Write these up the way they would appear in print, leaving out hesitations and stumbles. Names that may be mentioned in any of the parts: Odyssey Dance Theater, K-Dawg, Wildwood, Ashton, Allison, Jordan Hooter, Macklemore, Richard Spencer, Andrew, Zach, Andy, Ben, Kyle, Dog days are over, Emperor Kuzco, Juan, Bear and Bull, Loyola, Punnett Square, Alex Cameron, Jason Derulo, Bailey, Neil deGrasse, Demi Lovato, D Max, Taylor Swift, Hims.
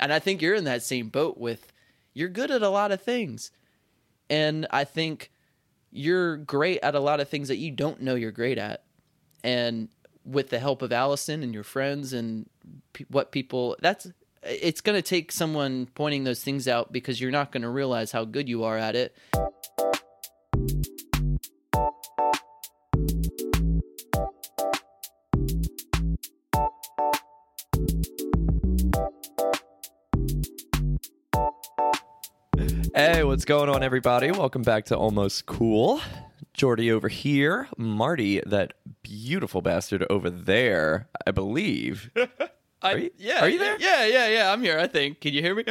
And I think you're in that same boat with, you're good at a lot of things. And I think you're great at a lot of things that you don't know you're great at. And with the help of Allison and your friends and what people, it's going to take someone pointing those things out, because you're not going to realize how good you are at it. Hey, what's going on, everybody? Welcome back to Almost Cool. Jordy over here. Marty, that beautiful bastard over there, I believe. Are you there? Yeah. I'm here, I think. Can you hear me?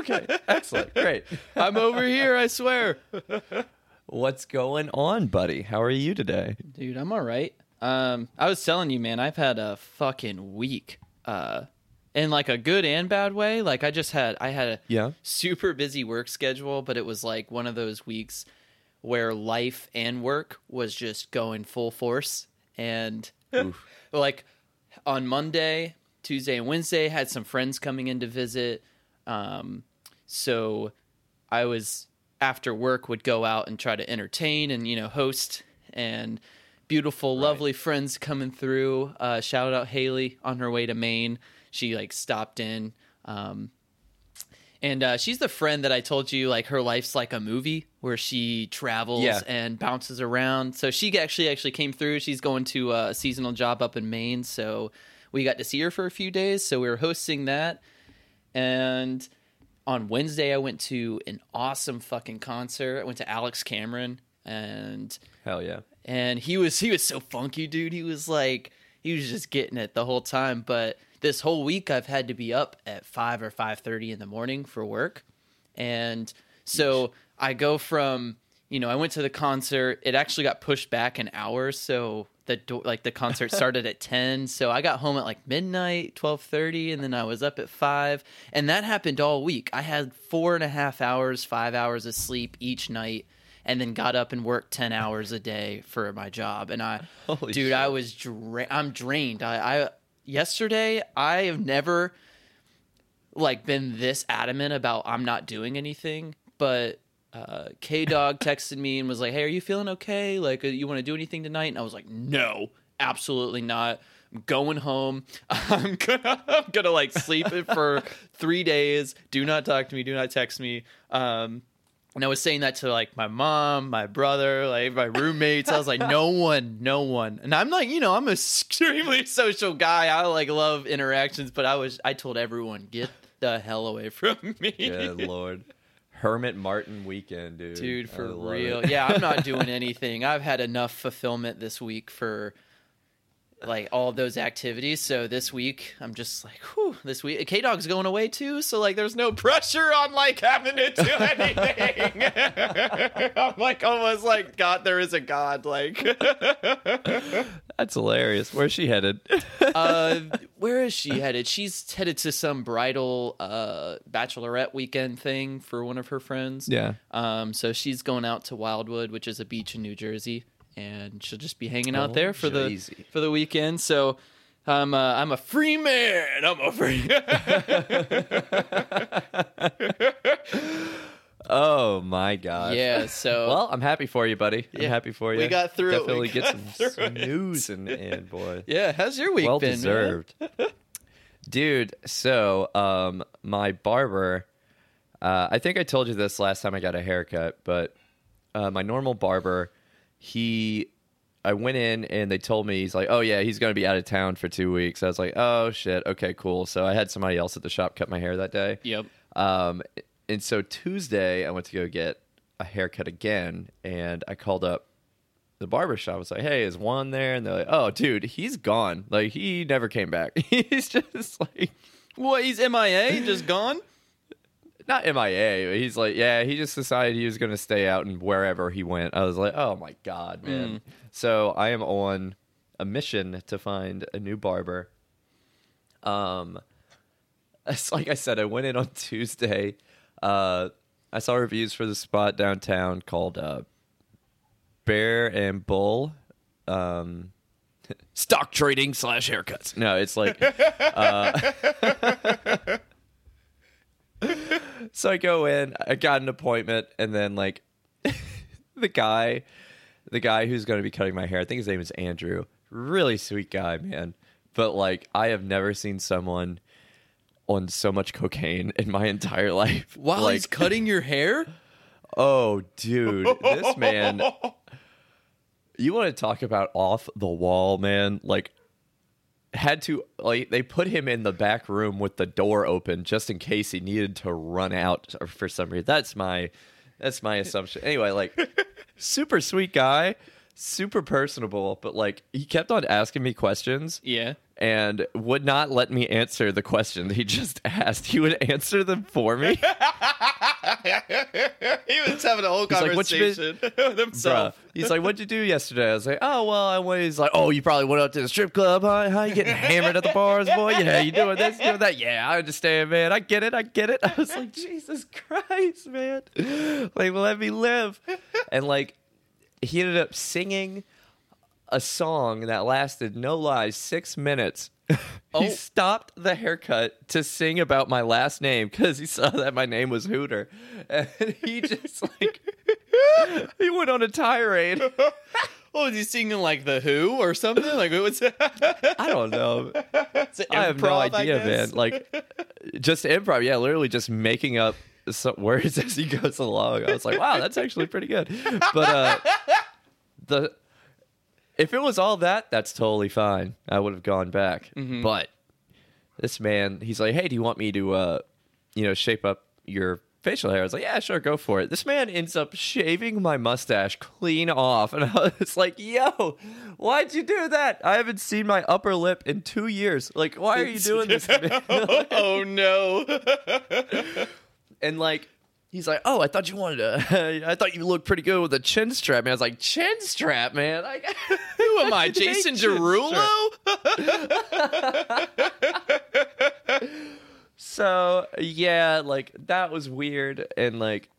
Okay, excellent. Great. I'm over here, I swear. What's going on, buddy? How are you today? Dude, I'm all right. I was telling you, man, I've had a fucking week. In like a good and bad way. Like I had a super busy work schedule, but it was like one of those weeks where life and work was just going full force. And like on Monday, Tuesday, and Wednesday, had some friends coming in to visit. So I was, after work, would go out and try to entertain and, you know, host, and beautiful, lovely friends coming through. Shout out Haley on her way to Maine. She like stopped in, and she's the friend that I told you, like, her life's like a movie where she travels and bounces around. So she actually came through. She's going to a seasonal job up in Maine, so we got to see her for a few days. So we were hosting that, and on Wednesday I went to an awesome fucking concert. I went to Alex Cameron, and hell yeah, and he was so funky, dude. He was just getting it the whole time, but. This whole week, I've had to be up at 5 or 5:30 in the morning for work. And so I go from, you know, I went to the concert. It actually got pushed back an hour, so the concert started at 10. So I got home at like midnight, 12:30, and then I was up at 5. And that happened all week. I had 4.5 hours, 5 hours of sleep each night, and then got up and worked 10 hours a day for my job. And Holy shit. I was I'm drained. Yesterday, I have never, like, been this adamant about I'm not doing anything, but K-Dawg texted me and was like, hey, are you feeling okay? Like, you want to do anything tonight? And I was like, no, absolutely not. I'm going home. I'm gonna like, sleep for 3 days. Do not talk to me. Do not text me. And I was saying that to, like, my mom, my brother, like, my roommates. I was like, no one. And I'm like, you know, I'm an extremely social guy. I, like, love interactions. But I told everyone, get the hell away from me. Good Lord. Hermit Martin weekend, dude. Dude, for real. Yeah, I'm not doing anything. I've had enough fulfillment this week for, like, all those activities. So this week, I'm just like, whew, this week. K-Dog's going away too. So, like, there's no pressure on, like, having to do anything. I'm like, almost like, God, there is a God. Like, that's hilarious. Where's she headed? Where is she headed? She's headed to some bridal bachelorette weekend thing for one of her friends. Yeah. So she's going out to Wildwood, which is a beach in New Jersey. And she'll just be hanging out there for the weekend. So I'm a free man. Oh my God. Yeah. So well, I'm happy for you, buddy. Yeah, I'm happy for you. We got through. Definitely it. Get some snoozing in, boy. Yeah. How's your week been? Well deserved, dude. So my barber. I think I told you this last time I got a haircut, but my normal barber. I went in and they told me, he's like, oh yeah, he's going to be out of town for 2 weeks. I was like, oh shit. Okay, cool. So I had somebody else at the shop cut my hair that day. Yep. And so Tuesday I went to go get a haircut again, and I called up the barbershop. I was like, hey, is Juan there? And they're like, oh dude, he's gone. Like, he never came back. He's just like, what? He's MIA? Just gone? Not MIA, but he's like, yeah, he just decided he was going to stay out and wherever he went. I was like, oh my God, man. Mm. So I am on a mission to find a new barber. It's like I said, I went in on Tuesday. I saw reviews for the spot downtown called Bear and Bull. Stock trading / haircuts. No, it's like... So I go in, I got an appointment, and then like the guy who's going to be cutting my hair, I think his name is Andrew, really sweet guy, man. But like, I have never seen someone on so much cocaine in my entire life. While like, he's cutting your hair? Oh, dude, this man. You want to talk about off the wall, man? Like, had to, like, they put him in the back room with the door open just in case he needed to run out for some reason. That's my assumption. Anyway, like, super sweet guy, super personable, but like, he kept on asking me questions. Yeah. And would not let me answer the question he just asked. He would answer them for me. He was having a whole conversation with himself. Bruh. He's like, what'd you do yesterday? I was like, oh, well, I went. He's like, oh, you probably went out to the strip club, huh? How you getting hammered at the bars, boy? Yeah, you doing this, you doing that? Yeah, I understand, man. I get it. I was like, Jesus Christ, man. Like, let me live. And, like, he ended up singing a song that lasted, no lies, 6 minutes. Oh. He stopped the haircut to sing about my last name because he saw that my name was Hooter. And he just, like, he went on a tirade. Oh, was he singing, like, The Who or something? Like, what was that? I don't know. It's improv, I have no idea, man. Like, just improv. Yeah, literally just making up some words as he goes along. I was like, wow, that's actually pretty good. But if it was all that, that's totally fine. I would have gone back. Mm-hmm. But this man, he's like, hey, do you want me to, shape up your facial hair? I was like, yeah, sure, go for it. This man ends up shaving my mustache clean off. And I was like, yo, why'd you do that? I haven't seen my upper lip in 2 years. Like, why are you doing this to me? Oh, no. And like, he's like, oh, I thought you wanted to. I thought you looked pretty good with a chin strap, man. I was like, chin strap, man. Like, who am I, Jason Derulo? So yeah, like that was weird, and like,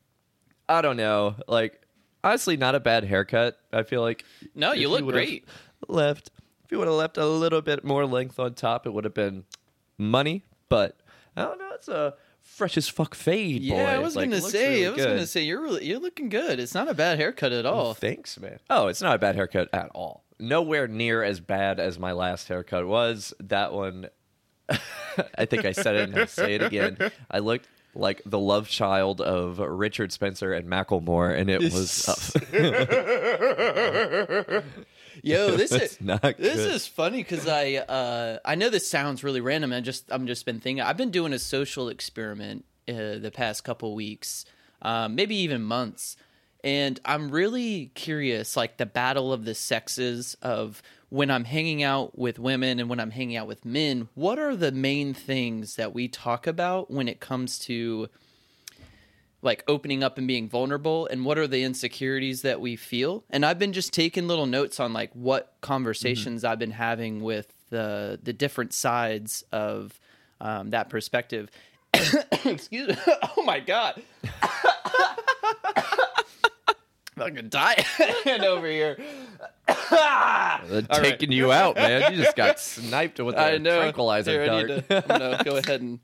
I don't know, like honestly, not a bad haircut. I feel like no, you look great. If you would have left a little bit more length on top, it would have been money. But I don't know, it's a fresh as fuck fade, boy. Yeah, I was gonna say you're looking good. It's not a bad haircut at all. Oh, thanks, man. Oh, it's not a bad haircut at all. Nowhere near as bad as my last haircut was. That one, I think I said it and I'll say it again. I looked like the love child of Richard Spencer and Macklemore, and it was. Yo, this is funny because I know this sounds really random. I'm just been thinking. I've been doing a social experiment the past couple weeks, maybe even months, and I'm really curious, like the battle of the sexes of when I'm hanging out with women and when I'm hanging out with men. What are the main things that we talk about when it comes to like opening up and being vulnerable, and what are the insecurities that we feel? And I've been just taking little notes on like what conversations I've been having with the different sides of that perspective. Excuse me. Oh my God. I'm fucking dying over here. They're taking you out, man. You just got sniped with a tranquilizer dart. I'm going to go ahead and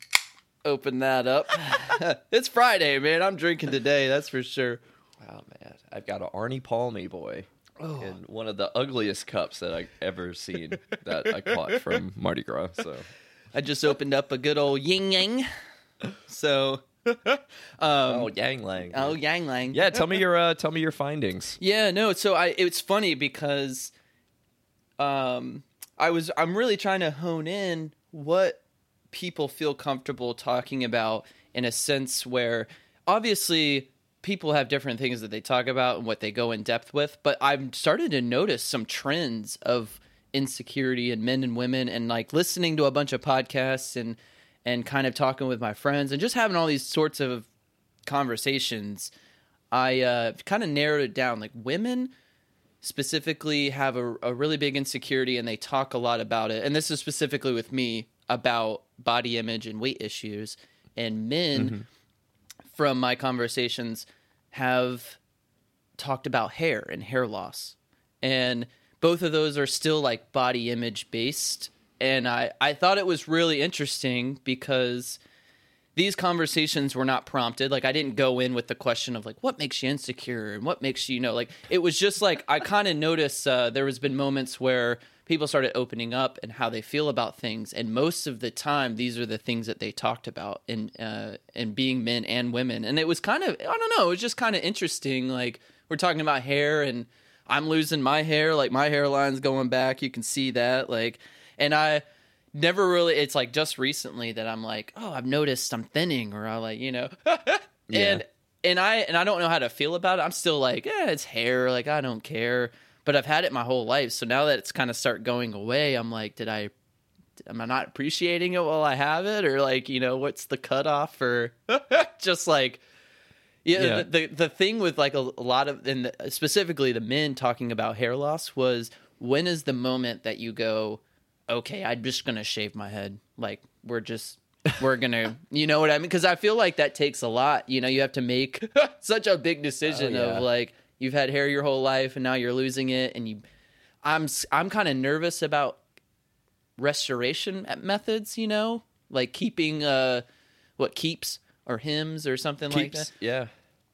open that up. It's Friday, man. I'm drinking today, that's for sure. Wow, man. I've got an Arnie Palmy, boy. Oh. In one of the ugliest cups that I've ever seen that I caught from Mardi Gras. So I just opened up a good old yin yang. So yang lang. Yeah, tell me your findings. Yeah, no, so it's funny because I'm really trying to hone in what people feel comfortable talking about, in a sense where obviously people have different things that they talk about and what they go in depth with, but I've started to notice some trends of insecurity in men and women, and like listening to a bunch of podcasts and kind of talking with my friends and just having all these sorts of conversations. I kind of narrowed it down. Like women specifically have a really big insecurity, and they talk a lot about it. And this is specifically with me, about body image and weight issues. And men, from my conversations, have talked about hair and hair loss. And both of those are still like body image based. And I thought it was really interesting because these conversations were not prompted. Like, I didn't go in with the question of, like, what makes you insecure and what makes you, you know, like, it was just like, I kind of noticed there has been moments where people started opening up and how they feel about things. And most of the time, these are the things that they talked about and being men and women. And it was kind of, I don't know, it was just kind of interesting. Like, we're talking about hair and I'm losing my hair. Like, my hairline's going back. You can see that. Like, and I never really, it's like just recently that I'm like, oh, I've noticed I'm thinning, or I like, you know, and I don't know how to feel about it. I'm still like, yeah, it's hair. Like, I don't care, but I've had it my whole life. So now that it's kind of start going away, I'm like, am I not appreciating it while I have it? Or like, you know, what's the cutoff for just like, yeah. The thing with like a lot of, and specifically the men talking about hair loss was, when is the moment that you go, okay, I'm just going to shave my head. Like, we're going to, you know what I mean? Because I feel like that takes a lot. You know, you have to make such a big decision of like, you've had hair your whole life and now you're losing it. And I'm kind of nervous about restoration methods, you know, like keeping what keeps or Hims or something keeps, like that. Yeah.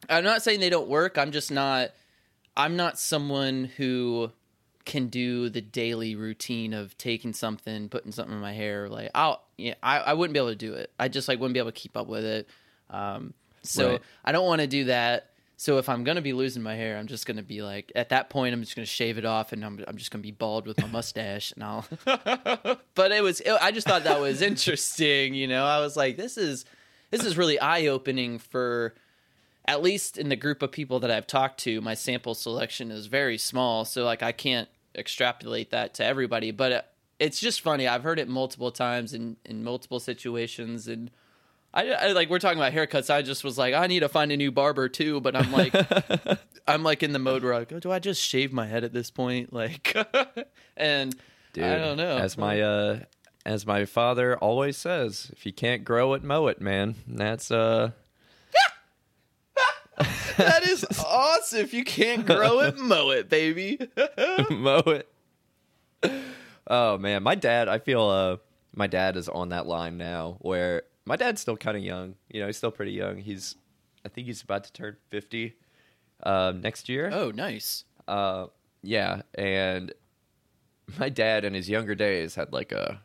I'm not saying they don't work. I'm not someone who can do the daily routine of taking something, putting something in my hair. Like, I wouldn't be able to do it. I just like wouldn't be able to keep up with it. So I don't want to do that. So if I'm going to be losing my hair, I'm just going to be like, at that point, I'm just going to shave it off and I'm just going to be bald with my mustache and all. But I just thought that was interesting. You know, I was like, this is really eye opening for, at least in the group of people that I've talked to, my sample selection is very small. So like, I can't extrapolate that to everybody, but it's just funny. I've heard it multiple times in multiple situations. And I like, we're talking about haircuts. I just was like, I need to find a new barber too. But I'm like, I'm like in the mode where I go, do I just shave my head at this point? Like, and dude, I don't know. As my father always says, if you can't grow it, mow it, man. That's, that is awesome. If you can't grow it, mow it, baby. Mow it. Oh man, my dad. I feel my dad is on that line now, where my dad's still kind of young. You know, he's still pretty young. I think he's about to turn 50 next year. Oh, nice. Yeah, and my dad in his younger days had like a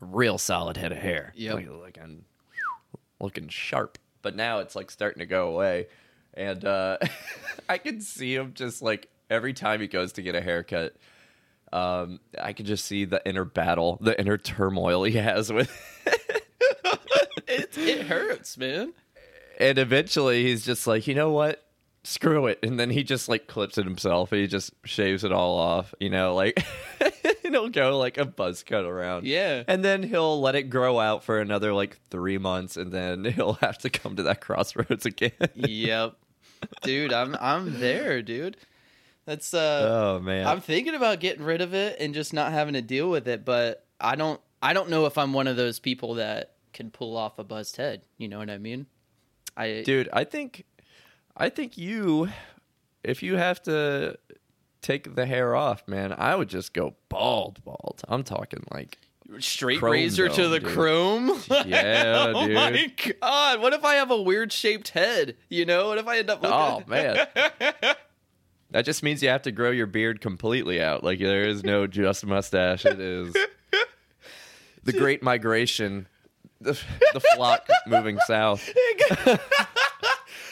real solid head of hair. Yeah, looking sharp. But now it's, like, starting to go away. And I can see him just, like, every time he goes to get a haircut, I can just see the inner battle, the inner turmoil he has with it. It hurts, man. And eventually he's just like, you know what? Screw it. And then he just, like, clips it himself. He just shaves it all off, you know, like... He'll go like a buzz cut around, yeah, and then he'll let it grow out for another like 3 months, and then he'll have to come to that crossroads again. Yep, dude, I'm there, dude. That's oh man, I'm thinking about getting rid of it and just not having to deal with it, but I don't know if I'm one of those people that can pull off a buzzed head. You know what I mean? I think you, if you have to take the hair off, man, I would just go bald. I'm talking like straight razor to the chrome. Yeah, oh dude. Oh my god, what if I have a weird shaped head? You know, what if I end up looking man. That just means you have to grow your beard completely out. Like, there is no just mustache. It is the great migration, the flock moving south.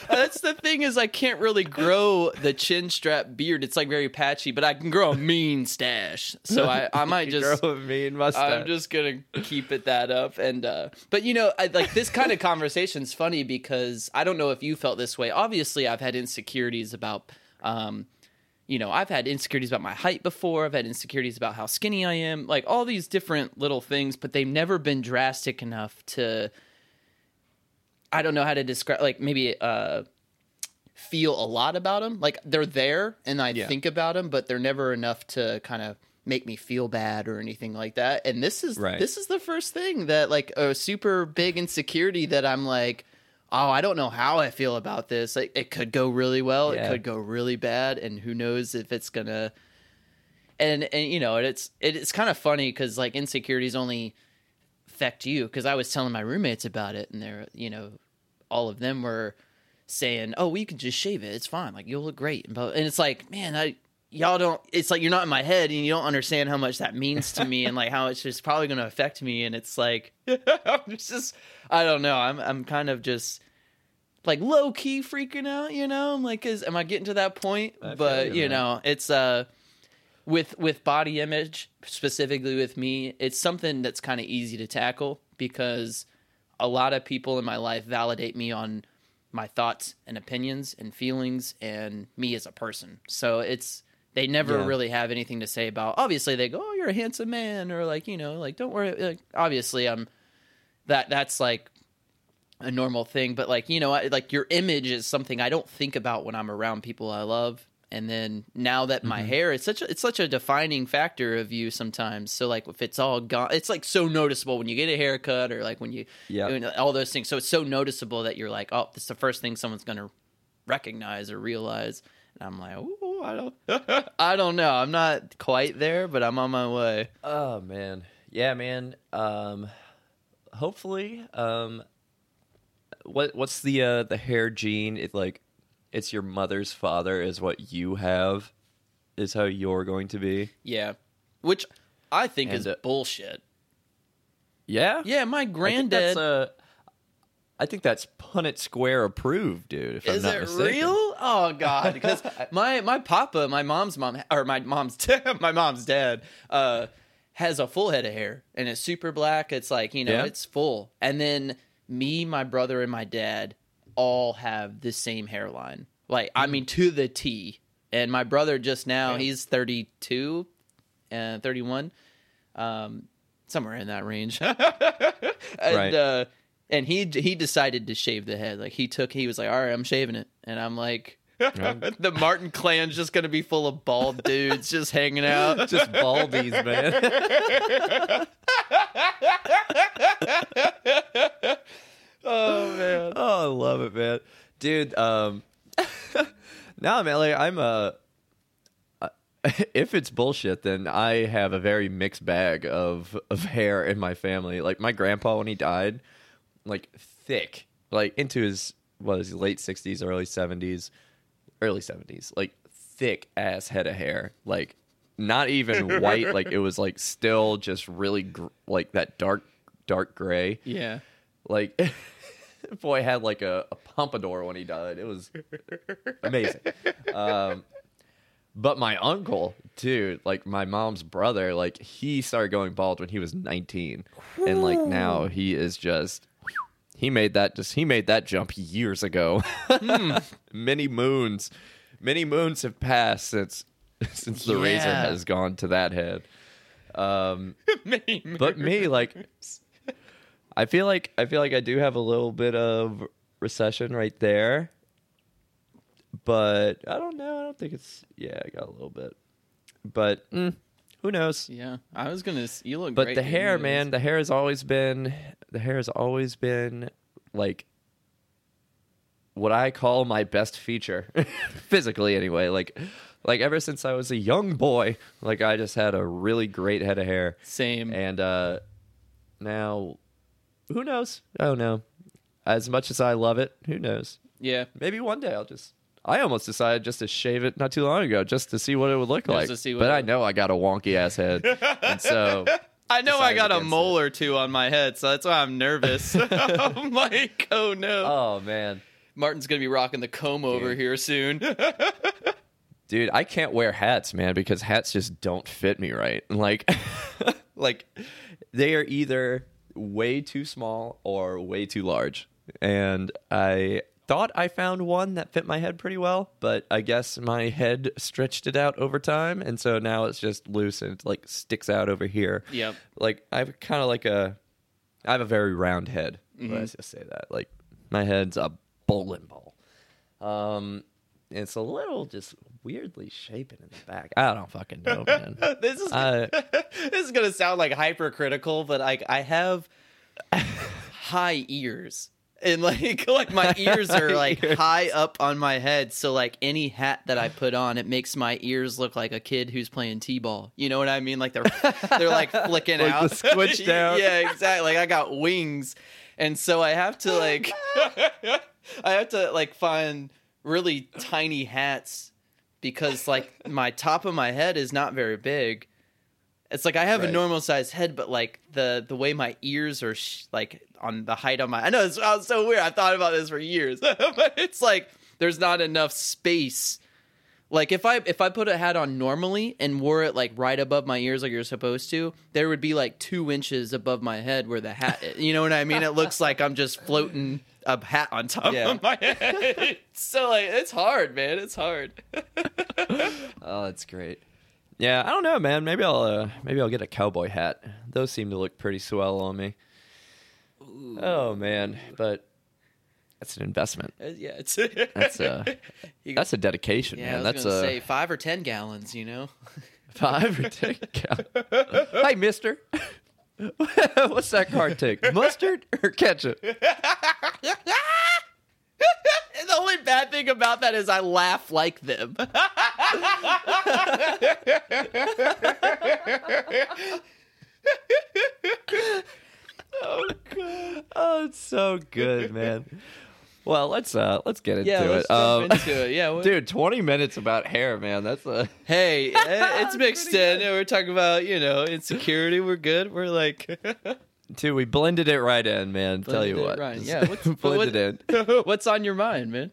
That's the thing, is I can't really grow the chin strap beard. It's like very patchy, but I can grow a mean stash. So I might just grow a mean mustache. I'm just gonna keep it that up. And but you know, I, like, this kind of conversation's funny because I don't know if you felt this way. Obviously, I've had insecurities about you know, I've had insecurities about my height before. I've had insecurities about how skinny I am. Like all these different little things, but they've never been drastic enough to, I don't know how to describe, like, maybe feel a lot about them. Like, they're there, and I think about them, but they're never enough to kind of make me feel bad or anything like that. And this is the first thing that, like, a super big insecurity that I'm like, oh, I don't know how I feel about this. Like, it could go really well. Yeah. It could go really bad, and who knows if it's going to – and, you know, it's kind of funny because, like, insecurities only – affect you? Because I was telling my roommates about it, and they're, you know, all of them were saying, oh, well, you can just shave it. It's fine. Like, you'll look great. And it's like, man, it's like you're not in my head, and you don't understand how much that means to me, and like how it's just probably going to affect me. And it's like, I don't know. I'm kind of just like low key freaking out, you know. I'm like, am I getting to that point? But you know, it's with body image specifically with me, it's something that's kind of easy to tackle because a lot of people in my life validate me on my thoughts and opinions and feelings and me as a person. So it's. They never really have anything to say about, obviously they go, oh, you're a handsome man, or like, you know, like, don't worry. Like, obviously that's like a normal thing, but like, you know, like your image is something I don't think about when I'm around people I love. And then now that my hair is such a defining factor of you sometimes. So like if it's all gone, it's like so noticeable when you get a haircut or like when you, all those things. So it's so noticeable that you're like, oh, this is the first thing someone's going to recognize or realize. I'm like, ooh, I don't know. I'm not quite there, but I'm on my way. Oh man, yeah, man. Hopefully, what's the hair gene? It like, it's your mother's father is what you have, is how you're going to be. Yeah, which I think is bullshit. Yeah, yeah. My granddad. I think that's Punnett Square approved, dude. If I'm not mistaken. Is it real? Oh God! Because my papa, my mom's dad, has a full head of hair and it's super black. It's like, you know, it's full. And then me, my brother, and my dad all have the same hairline. Like, I mean, to the T. And my brother just now, he's 32 and 31, somewhere in that range. And, right. And he decided to shave the head. Like he was like, all right, I'm shaving it. And I'm like, the Martin clan's just going to be full of bald dudes just hanging out. Just baldies, man. Oh, man. Oh, I love it, man. Dude, nah, man, like, if it's bullshit, then I have a very mixed bag of hair in my family. Like my grandpa, when he died, like thick, like into his late 60s, early 70s, like thick ass head of hair, like not even white, like it was like still just really like that dark gray. Yeah, like boy had like a pompadour when he died. It was amazing. But my uncle, dude, like my mom's brother, like he started going bald when he was 19, and like now he is just. He made that jump years ago. Many moons have passed since the razor has gone to that head. But me, like, I feel like I do have a little bit of recession right there. But I don't know. I don't think it's. Yeah, I got a little bit. But who knows? Yeah, I was gonna. You look. But great, the hair, man. The hair has always been like what I call my best feature, physically anyway. Like ever since I was a young boy, like I just had a really great head of hair. Same. And now, who knows? I don't know. As much as I love it, who knows? Yeah. Maybe one day I'll just. I almost decided just to shave it not too long ago, just to see what it would look like. But I know I got a wonky ass head, and so. I know I got a mole or two on my head, so that's why I'm nervous. I'm like, oh no. Oh man. Martin's going to be rocking the comb over here soon. Dude, I can't wear hats, man, because hats just don't fit me right. Like, they are either way too small or way too large. And I thought I found one that fit my head pretty well, but I guess my head stretched it out over time, and so now it's just loose and it like sticks out over here. Yep. Like I've kind of like I have a very round head. Mm-hmm. Let's just say that. Like my head's a bowling ball. It's a little just weirdly shaping in the back. I don't fucking know, man. This is gonna sound like hypercritical, but like I have high ears. And like my ears are like high up on my head, so like any hat that I put on, it makes my ears look like a kid who's playing t-ball. You know what I mean? Like they're like flicking like out, squished out. Yeah, exactly. Like I got wings, and so I have to like find really tiny hats because like my top of my head is not very big. It's like I have a normal sized head, but like the way my ears are like on the height of my. I know it sounds so weird. I thought about this for years, but it's like there's not enough space. Like if I put a hat on normally and wore it like right above my ears, like you're supposed to, there would be like 2 inches above my head where the hat is. You know what I mean? It looks like I'm just floating a hat on top of my head. So like it's hard, man. It's hard. Oh, that's great. Yeah, I don't know, man. Maybe I'll get a cowboy hat. Those seem to look pretty swell on me. Ooh. Oh man, but that's an investment. Yeah, it's that's a dedication. Yeah, man. I was gonna say 5 or 10 gallons, you know. 5 or 10 gallons. Hey, mister. What's that car take? Mustard or ketchup? The only bad thing about that is I laugh like them. Oh, God. Oh, it's so good, man. Well, let's get into it. Into it. Yeah, dude, 20 minutes about hair, man. That's a hey. It's mixed in. We're talking about insecurity. We're good. We're like. Dude, we blended it right in, man. Blended tell you what. Right. Yeah, blended in. What's on your mind, man?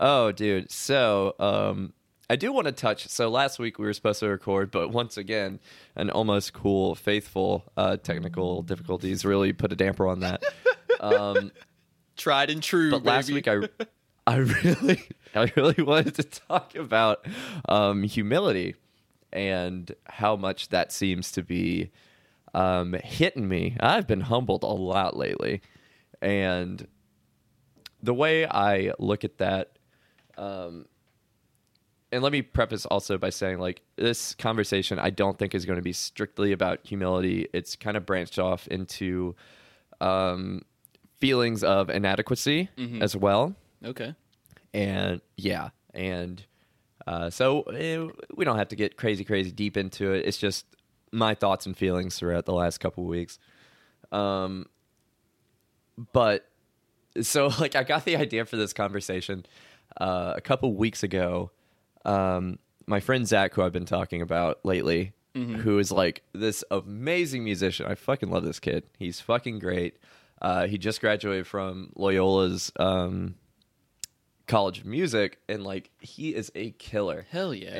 Oh, dude. So, I do want to touch. So, last week we were supposed to record, but once again, an almost cool, faithful technical difficulties really put a damper on that. Tried and true. But last week I really wanted to talk about humility and how much that seems to be hitting me. I've been humbled a lot lately, and the way I look at that, and let me preface also by saying, like, this conversation I don't think is going to be strictly about humility. It's kind of branched off into feelings of inadequacy as well. Okay. And yeah, and so we don't have to get crazy deep into it. It's just my thoughts and feelings throughout the last couple of weeks. But so like I got the idea for this conversation a couple of weeks ago. My friend Zach, who I've been talking about lately, who is like this amazing musician. I fucking love this kid. He's fucking great. He just graduated from Loyola's College of Music, and like he is a killer. Hell yeah.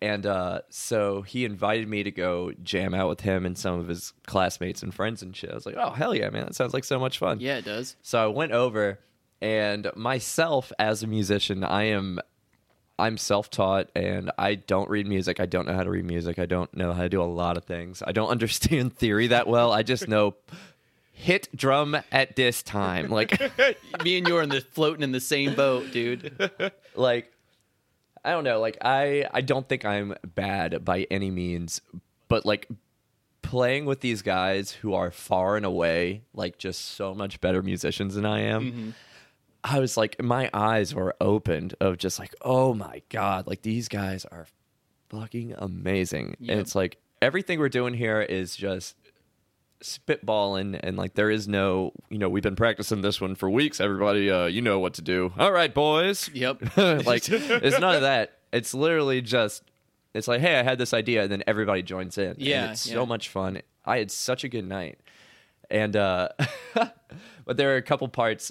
And so he invited me to go jam out with him and some of his classmates and friends and shit. I was like, oh, hell yeah, man. That sounds like so much fun. Yeah, it does. So I went over, and myself as a musician, I'm self-taught, and I don't read music. I don't know how to read music. I don't know how to do a lot of things. I don't understand theory that well. I just know hit drum at this time. Like me and you are floating in the same boat, dude. Like, I don't know, like, I don't think I'm bad by any means, but, like, playing with these guys who are far and away, like, just so much better musicians than I am, I was, like, my eyes were opened of just, like, oh, my God, like, these guys are fucking amazing. Yep. And it's, like, everything we're doing here is just spitballing, and like there is no, we've been practicing this one for weeks, everybody, you know what to do, all right boys. Yep. Like it's none of that. It's literally just, it's like, hey, I had this idea, and then everybody joins in. Yeah, and it's so much fun. I had such a good night. And but there are a couple parts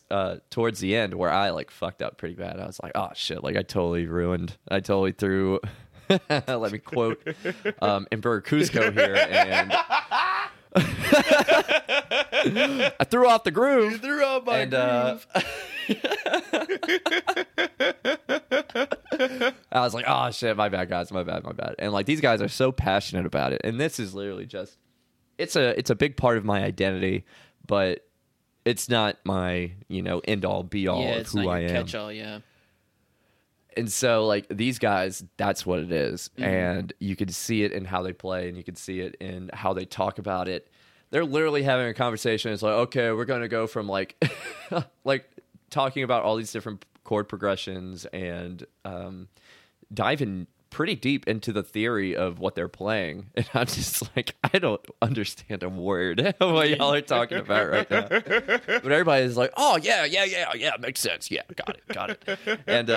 towards the end where I like fucked up pretty bad. I was like, oh shit, like I totally threw let me quote Emperor Kuzco here, and I threw off the groove. You threw off my groove. I was like, oh shit, my bad guys, my bad. And like these guys are so passionate about it. And this is literally just it's a big part of my identity, but it's not my, end all be all of who I am. Catch all, yeah. And so, like, these guys, that's what it is. Mm-hmm. And you can see it in how they play, and you can see it in how they talk about it. they're literally having a conversation. It's like, okay, we're going to go from like, like talking about all these different chord progressions and dive in pretty deep into the theory of what they're playing. And I'm just like, I don't understand a word of what y'all are talking about right now. But everybody's like, oh, yeah, makes sense. Yeah, got it. And,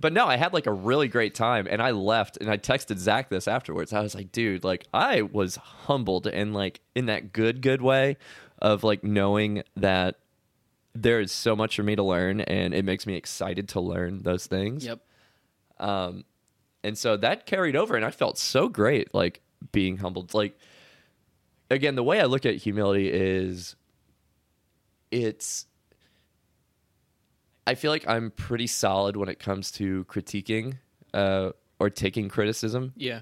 but no, I had like a really great time and I left and I texted Zach this afterwards. I was like, dude, like I was humbled and like in that good way of like knowing that there is so much for me to learn and it makes me excited to learn those things. Yep. And so that carried over, and I felt so great, like, being humbled. Like, again, the way I look at humility is I feel like I'm pretty solid when it comes to critiquing or taking criticism. Yeah.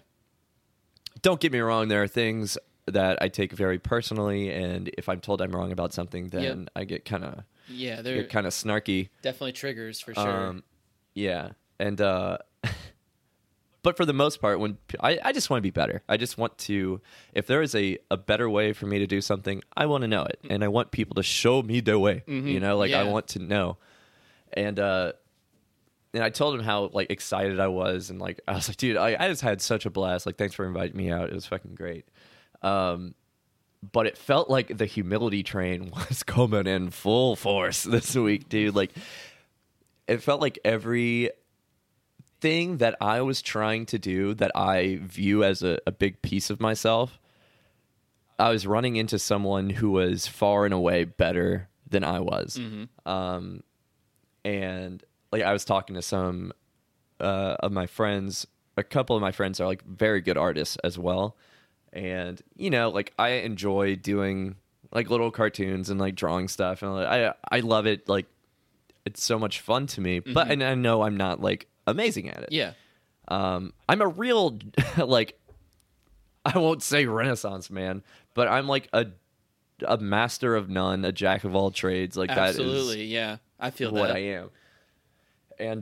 Don't get me wrong. There are things that I take very personally, and if I'm told I'm wrong about something, then I get kind of snarky. Definitely triggers, for sure. Yeah. And... But for the most part, when I just want to be better. I just want to, if there is a better way for me to do something, I want to know it. And I want people to show me their way, you know, like I want to know. And I told him how like excited I was. And like, I was like, dude, I just had such a blast. Like, thanks for inviting me out. It was fucking great. But it felt like the humility train was coming in full force this week, dude. Like, it felt like every thing that I was trying to do that I view as a big piece of myself, I was running into someone who was far and away better than I was. And like I was talking to some of my friends, a couple of my friends are like very good artists as well. And, you know, like I enjoy doing like little cartoons and like drawing stuff. And like, I love it. Like it's so much fun to me, but and I know I'm not like amazing at it. Yeah. I'm a real, like, I won't say Renaissance man, but I'm like a master of none, a jack of all trades. Like absolutely, yeah. I feel what that. I am. And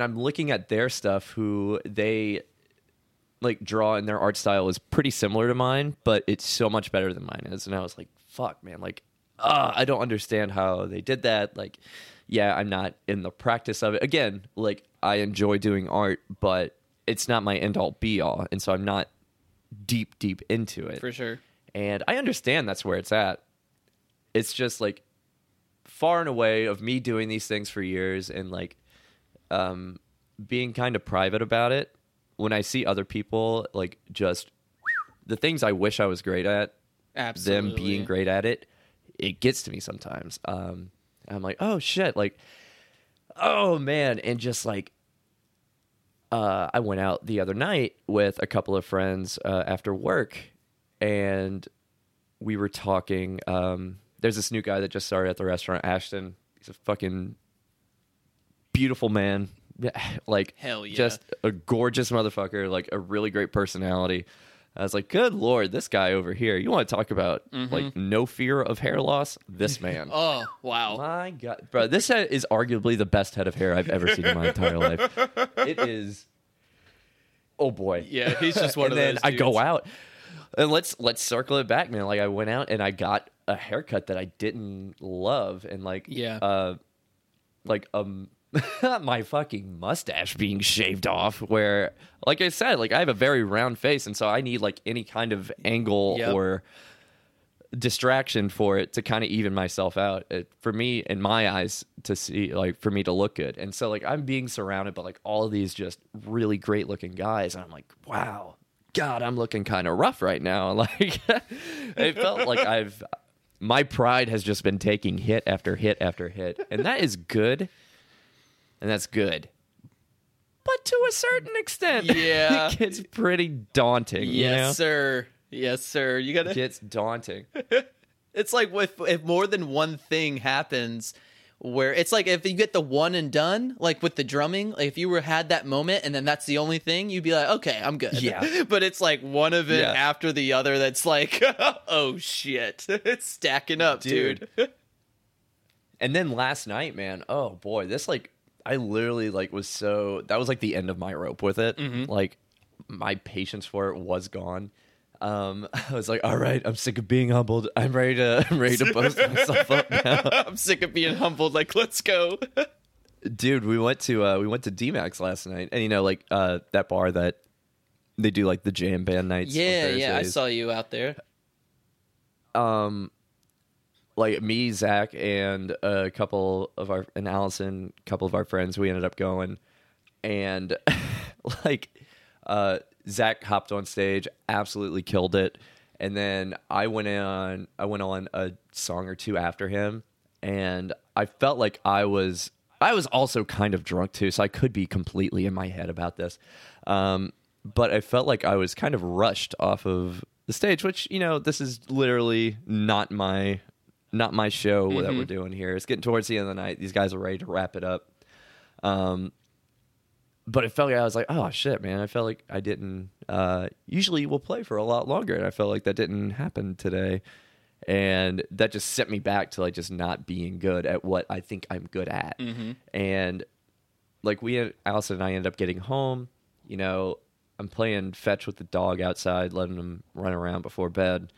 I'm looking at their stuff who they like draw and their art style is pretty similar to mine, but it's so much better than mine is. And I was like, fuck, man, like I don't understand how they did that. Like, yeah, I'm not in the practice of it. Again, like I enjoy doing art, but it's not my end all be all. And so I'm not deep into it. For sure. And I understand that's where it's at. It's just like far and away of me doing these things for years and like being kind of private about it. When I see other people, like just the things I wish I was great at, absolutely, them being great at it, it gets to me sometimes. I'm like, oh shit, like, oh man. And just like, I went out the other night with a couple of friends after work and we were talking. There's this new guy that just started at the restaurant, Ashton. He's a fucking beautiful man. Like, hell yeah. Just a gorgeous motherfucker, like a really great personality. I was like, good Lord, this guy over here. You want to talk about, like, no fear of hair loss? This man. Oh, wow. My God. Bro, this head is arguably the best head of hair I've ever seen in my entire life. It is. Oh, boy. Yeah, he's just one of those dudes. And then I go out. And let's circle it back, man. Like, I went out and I got a haircut that I didn't love. And, like, my fucking mustache being shaved off where, like I said, like I have a very round face and so I need like any kind of angle or distraction for it to kind of even myself out. For me, in my eyes, to see, like for me to look good. And so like I'm being surrounded by like all of these just really great looking guys. And I'm like, wow, God, I'm looking kind of rough right now. Like it felt like my pride has just been taking hit after hit after hit. And that is good. And that's good. But to a certain extent, it gets pretty daunting. Yes, sir. You gotta. It gets daunting. It's like if more than one thing happens, where it's like if you get the one and done, like with the drumming, like if you had that moment and then that's the only thing, you'd be like, okay, I'm good. Yeah. But it's like one of it after the other that's like, oh shit, it's stacking up, dude. And then last night, man, oh boy, this like, I literally like was so, that was like the end of my rope with it. Like my patience for it was gone. I was like, all right, I'm sick of being humbled. I'm ready to bust myself up now. I'm sick of being humbled. Like, let's go. Dude, we went to D Max last night. And, you know, like that bar that they do like the jam band nights. Yeah, yeah. I saw you out there. Like me, Zach, and Allison, a couple of our friends, we ended up going, and like Zach hopped on stage, absolutely killed it, and then I went on a song or two after him, and I felt like I was also kind of drunk too, so I could be completely in my head about this, but I felt like I was kind of rushed off of the stage, which, you know, this is literally not my show that we're doing here. It's getting towards the end of the night. These guys are ready to wrap it up. But it felt like I was like, oh, shit, man. I felt like I didn't... usually we'll play for a lot longer, and I felt like that didn't happen today. And that just sent me back to, like, just not being good at what I think I'm good at. Mm-hmm. And, like, Allison and I ended up getting home. You know, I'm playing fetch with the dog outside, letting him run around before bed.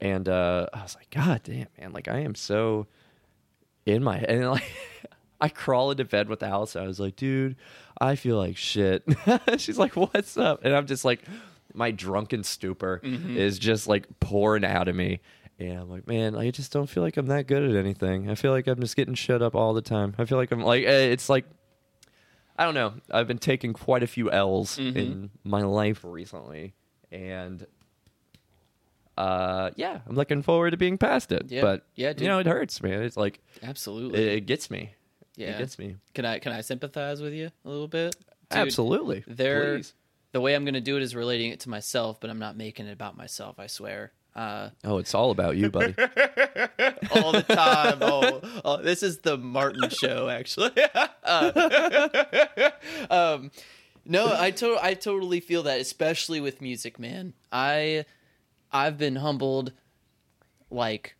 And I was like, God damn, man. Like, I am so in my head. And, like, I crawl into bed with Alice. I was like, dude, I feel like shit. She's like, what's up? And I'm just like, my drunken stupor is just, like, pouring out of me. And I'm like, man, I just don't feel like I'm that good at anything. I feel like I'm just getting shut up all the time. I feel like I'm, like, it's like, I don't know. I've been taking quite a few L's in my life recently. And... yeah, I'm looking forward to being past it. Yeah. But yeah, dude. You know, it hurts, man. It's like, absolutely, it gets me. Yeah, it gets me. Can I sympathize with you a little bit? Dude, absolutely. The way I'm going to do it is relating it to myself, but I'm not making it about myself. I swear. Oh, it's all about you, buddy. All the time. Oh, this is the Martin show, actually. No, I totally feel that, especially with music, man. I've been humbled like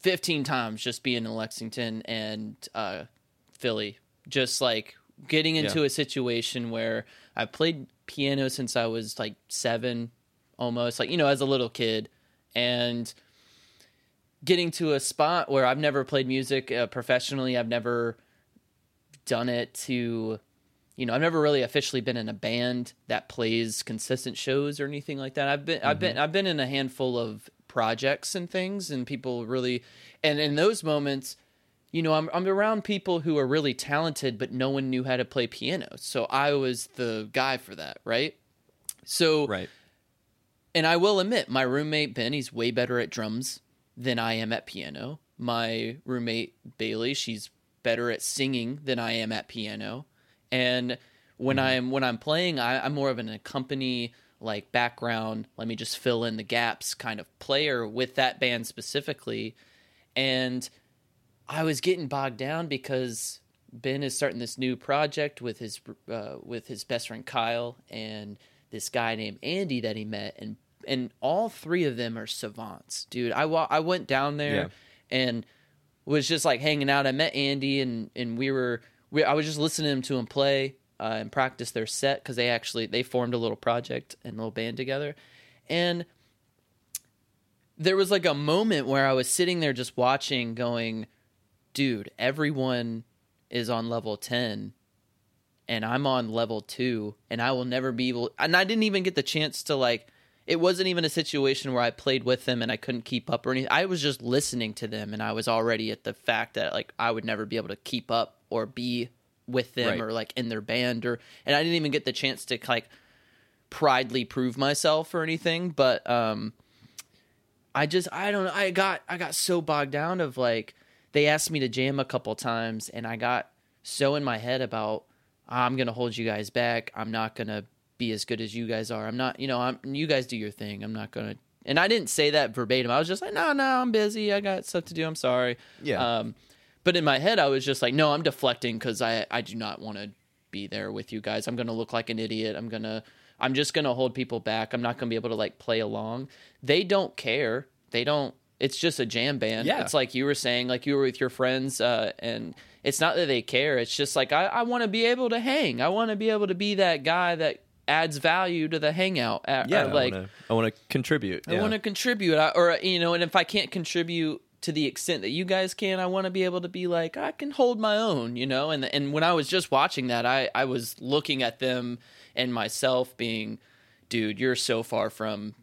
15 times just being in Lexington and Philly. Just like getting into a situation where I've played piano since I was like 7 almost, like, you know, as a little kid. And getting to a spot where I've never played music professionally. I've never done it to... You know, I've never really officially been in a band that plays consistent shows or anything like that. I've been in a handful of projects and things, and people really, and in those moments, you know, I'm around people who are really talented, but no one knew how to play piano. So I was the guy for that, right? So, right. And I will admit, my roommate Ben, he's way better at drums than I am at piano. My roommate Bailey, she's better at singing than I am at piano. And when I'm playing, I'm more of an accompany, like, background, let me just fill in the gaps kind of player with that band specifically. And I was getting bogged down because Ben is starting this new project with his best friend Kyle and this guy named Andy that he met, and all three of them are savants, dude. I went down there and was just like hanging out. I met Andy and we were. I was just listening to them play and practice their set, because they formed a little project and little band together. And there was like a moment where I was sitting there just watching, going, dude, everyone is on level 10 and I'm on level 2, and I will never be able. And I didn't even get the chance to, like, it wasn't even a situation where I played with them and I couldn't keep up or anything. I was just listening to them, and I was already at the fact that, like, I would never be able to keep up or be with them, right, or like in their band, and I didn't even get the chance to, like, proudly prove myself or anything. But I got so bogged down of, like, they asked me to jam a couple times, and I got so in my head about, I'm going to hold you guys back. I'm not going to be as good as you guys are. I'm not, you know, you guys do your thing. I'm not going to, and I didn't say that verbatim. I was just like, no, I'm busy. I got stuff to do. I'm sorry. Yeah. But in my head, I was just like, no, I'm deflecting because I do not want to be there with you guys. I'm going to look like an idiot. I'm just going to hold people back. I'm not going to be able to, like, play along. They don't care. They don't. It's just a jam band. Yeah. It's like you were saying, like you were with your friends, and it's not that they care. It's just like I want to be able to hang. I want to be able to be that guy that adds value to the hangout. I want to contribute. And if I can't contribute to the extent that you guys can, I want to be able to be like, I can hold my own, you know? And when I was just watching that, I was looking at them and myself being, dude, you're so far from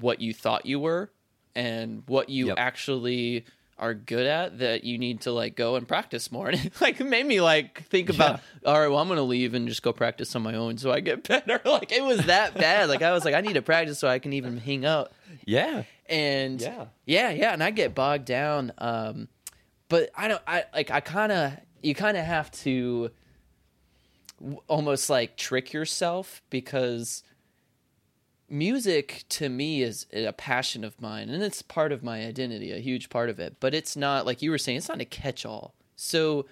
what you thought you were and what you actually are good at, that you need to like go and practice more. And it like made me like think about, all right, well, I'm going to leave and just go practice on my own so I get better. Like it was that bad. Like I was like, I need to practice so I can even hang out. Yeah. And And I get bogged down. But I don't, you kind of have to almost like trick yourself, because music to me is a passion of mine, and it's part of my identity, a huge part of it. But it's not, like you were saying, it's not a catch-all. So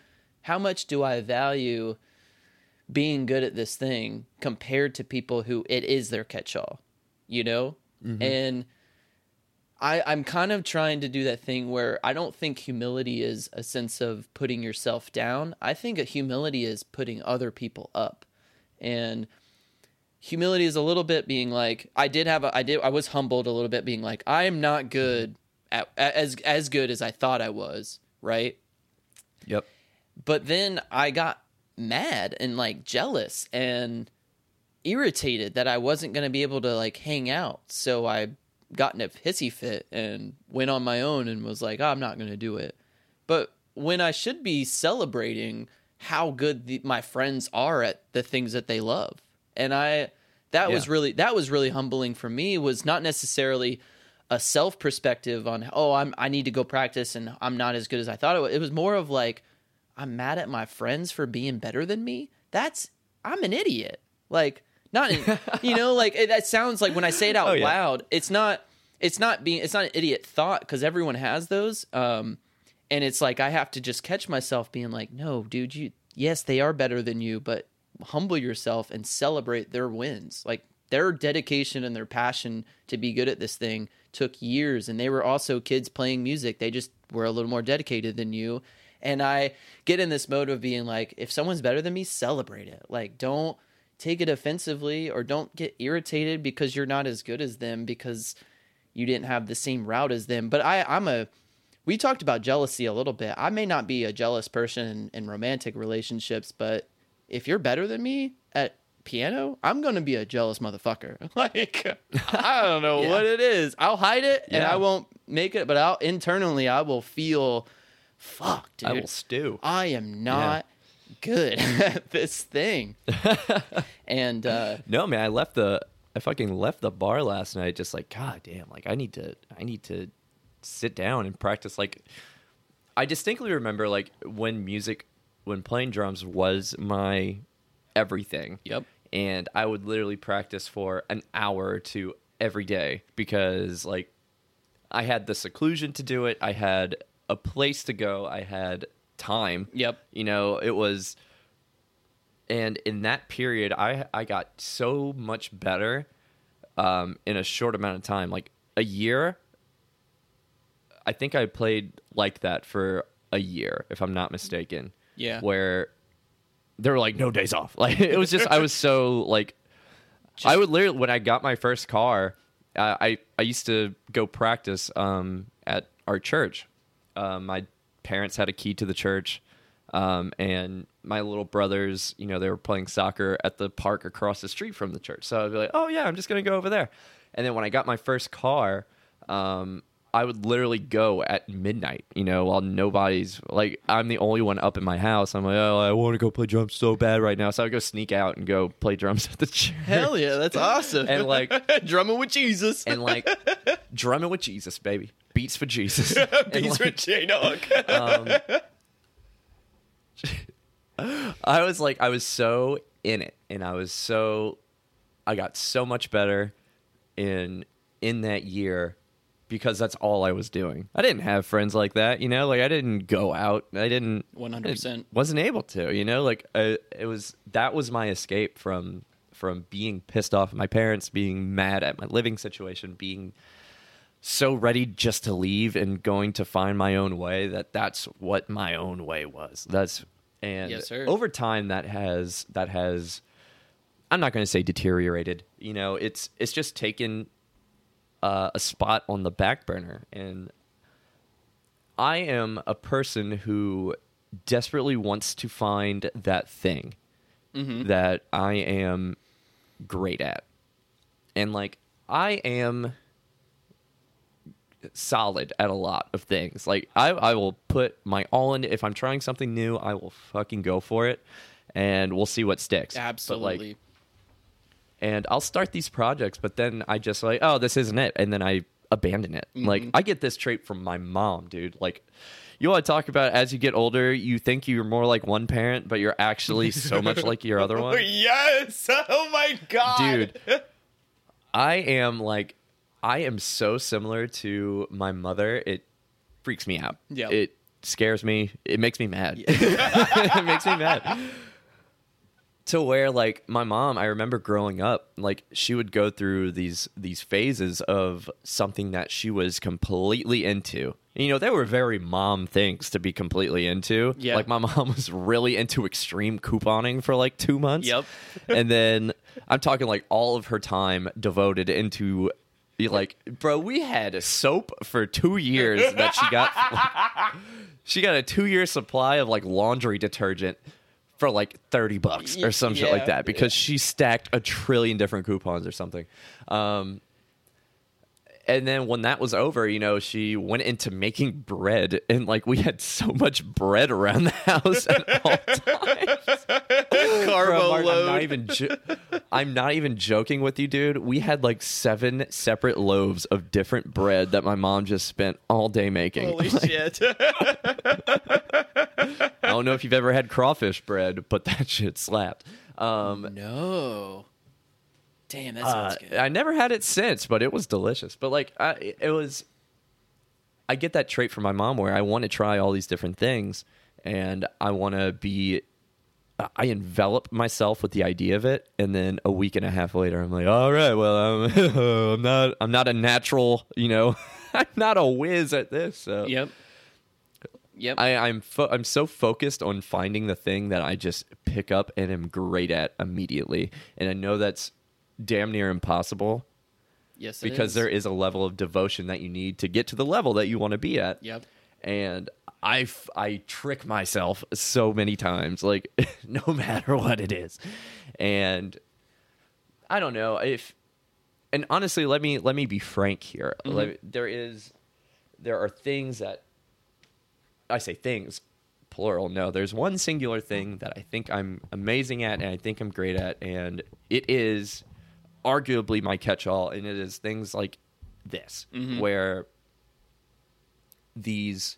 how much do I value being good at this thing compared to people who it is their catch-all, you know? Mm-hmm. And I'm kind of trying to do that thing where I don't think humility is a sense of putting yourself down. I think humility is putting other people up. And humility is a little bit being like, I was humbled a little bit, being like, I am not good at as good as I thought I was, right? Yep. But then I got mad and like jealous and irritated that I wasn't going to be able to like hang out. So I got in a hissy fit and went on my own and was like, oh, I'm not going to do it. But when I should be celebrating how good my friends are at the things that they love. And that was really humbling for me. Was not necessarily a self perspective on, I need to go practice and I'm not as good as I thought it was. It was more of like, I'm mad at my friends for being better than me. I'm an idiot. Like, that sounds like, when I say it out loud, it's not an idiot thought, because everyone has those. And it's like, I have to just catch myself being like, no, dude, yes, they are better than you, but humble yourself and celebrate their wins. Like, their dedication and their passion to be good at this thing took years, and they were also kids playing music. They just were a little more dedicated than you. And I get in this mode of being like, if someone's better than me, celebrate it. Like, don't take it offensively, or don't get irritated because you're not as good as them because you didn't have the same route as them. But we talked about jealousy a little bit. I may not be a jealous person in romantic relationships, but if you're better than me at piano, I'm going to be a jealous motherfucker. Like, I don't know what it is. I'll hide it and I won't make it, but internally I will feel, fuck, dude, I will stew. I am not good at this thing. And no, man, I fucking left the bar last night just like, god damn, like I need to sit down and practice. Like, I distinctly remember like when playing drums was my everything. Yep. And I would literally practice for an hour or two every day because, like, I had the seclusion to do it. I had a place to go. I had time. Yep. You know, it was... And in that period, I got so much better in a short amount of time. Like, a year, I think I played like that for a year, if I'm not mistaken. Yeah, where they were like, no days off. Like, it was just, I was so like, I would literally, when I got my first car, I used to go practice at our church. My parents had a key to the church, and my little brothers, you know, they were playing soccer at the park across the street from the church. So I'd be like, oh yeah, I'm just gonna go over there. And then when I got my first car, I would literally go at midnight, you know, while nobody's, like, I'm the only one up in my house. I'm like, oh, I want to go play drums so bad right now. So I would go sneak out and go play drums at the church. Hell yeah, that's awesome. And like, drumming with Jesus. And like, drumming with Jesus, baby. Beats for Jesus. Beats for K-Dawg. I was like, I was so in it. And I got so much better in that year, because that's all I was doing. I didn't have friends like that, you know? Like, I didn't go out. I didn't... 100%. I wasn't able to, you know? Like, that was my escape from being pissed off at my parents, being mad at my living situation, being so ready just to leave and going to find my own way, that's what my own way was. That's... And over time, that has I'm not going to say deteriorated. You know, it's just taken a spot on the back burner. And I am a person who desperately wants to find that thing that I am great at. And, like, I am solid at a lot of things. Like, I will put my all into. If I'm trying something new, I will fucking go for it, and we'll see what sticks. Absolutely. But, like, and I'll start these projects, but then I just like, oh, this isn't it, and then I abandon it. Mm-hmm. Like, I get this trait from my mom, dude. Like, you want to talk about as you get older, you think you're more like one parent, but you're actually so much like your other one. Yes! Oh my god! Dude, I am so similar to my mother. It freaks me out. Yeah. It scares me. It makes me mad. It makes me mad. To where, like, my mom, I remember growing up, like, she would go through these phases of something that she was completely into. And, you know, they were very mom things to be completely into. Yeah. Like, my mom was really into extreme couponing for, like, 2 months. Yep. And then I'm talking, like, all of her time devoted into, like, bro, we had a soap for 2 years that she got. Like, she got a 2-year supply of, like, laundry detergent for like $30 or some shit like that, because she stacked a trillion different coupons or something. And then when that was over, you know, she went into making bread, and like we had so much bread around the house at all times. Carbo load. I'm not even joking with you, dude. We had like 7 separate loaves of different bread that my mom just spent all day making. Holy shit. I don't know if you've ever had crawfish bread, but that shit slapped. No. Damn, that sounds good. I never had it since, but it was delicious. But like, I get that trait from my mom where I want to try all these different things, and I envelop myself with the idea of it, and then a week and a half later, I'm like, all right, well, I'm not a natural, you know, I'm not a whiz at this. So. Yep. I'm so focused on finding the thing that I just pick up and am great at immediately, and I know that's damn near impossible. Yes, it because is. There is a level of devotion that you need to get to the level that you want to be at. Yep. And I trick myself so many times, like, no matter what it is. And I don't know if, and honestly, let me be frank here. Mm-hmm. There are things that I say things plural. No, there's one singular thing that I think I'm amazing at, and I think I'm great at, and it is arguably my catch-all, and it is things like this, where these,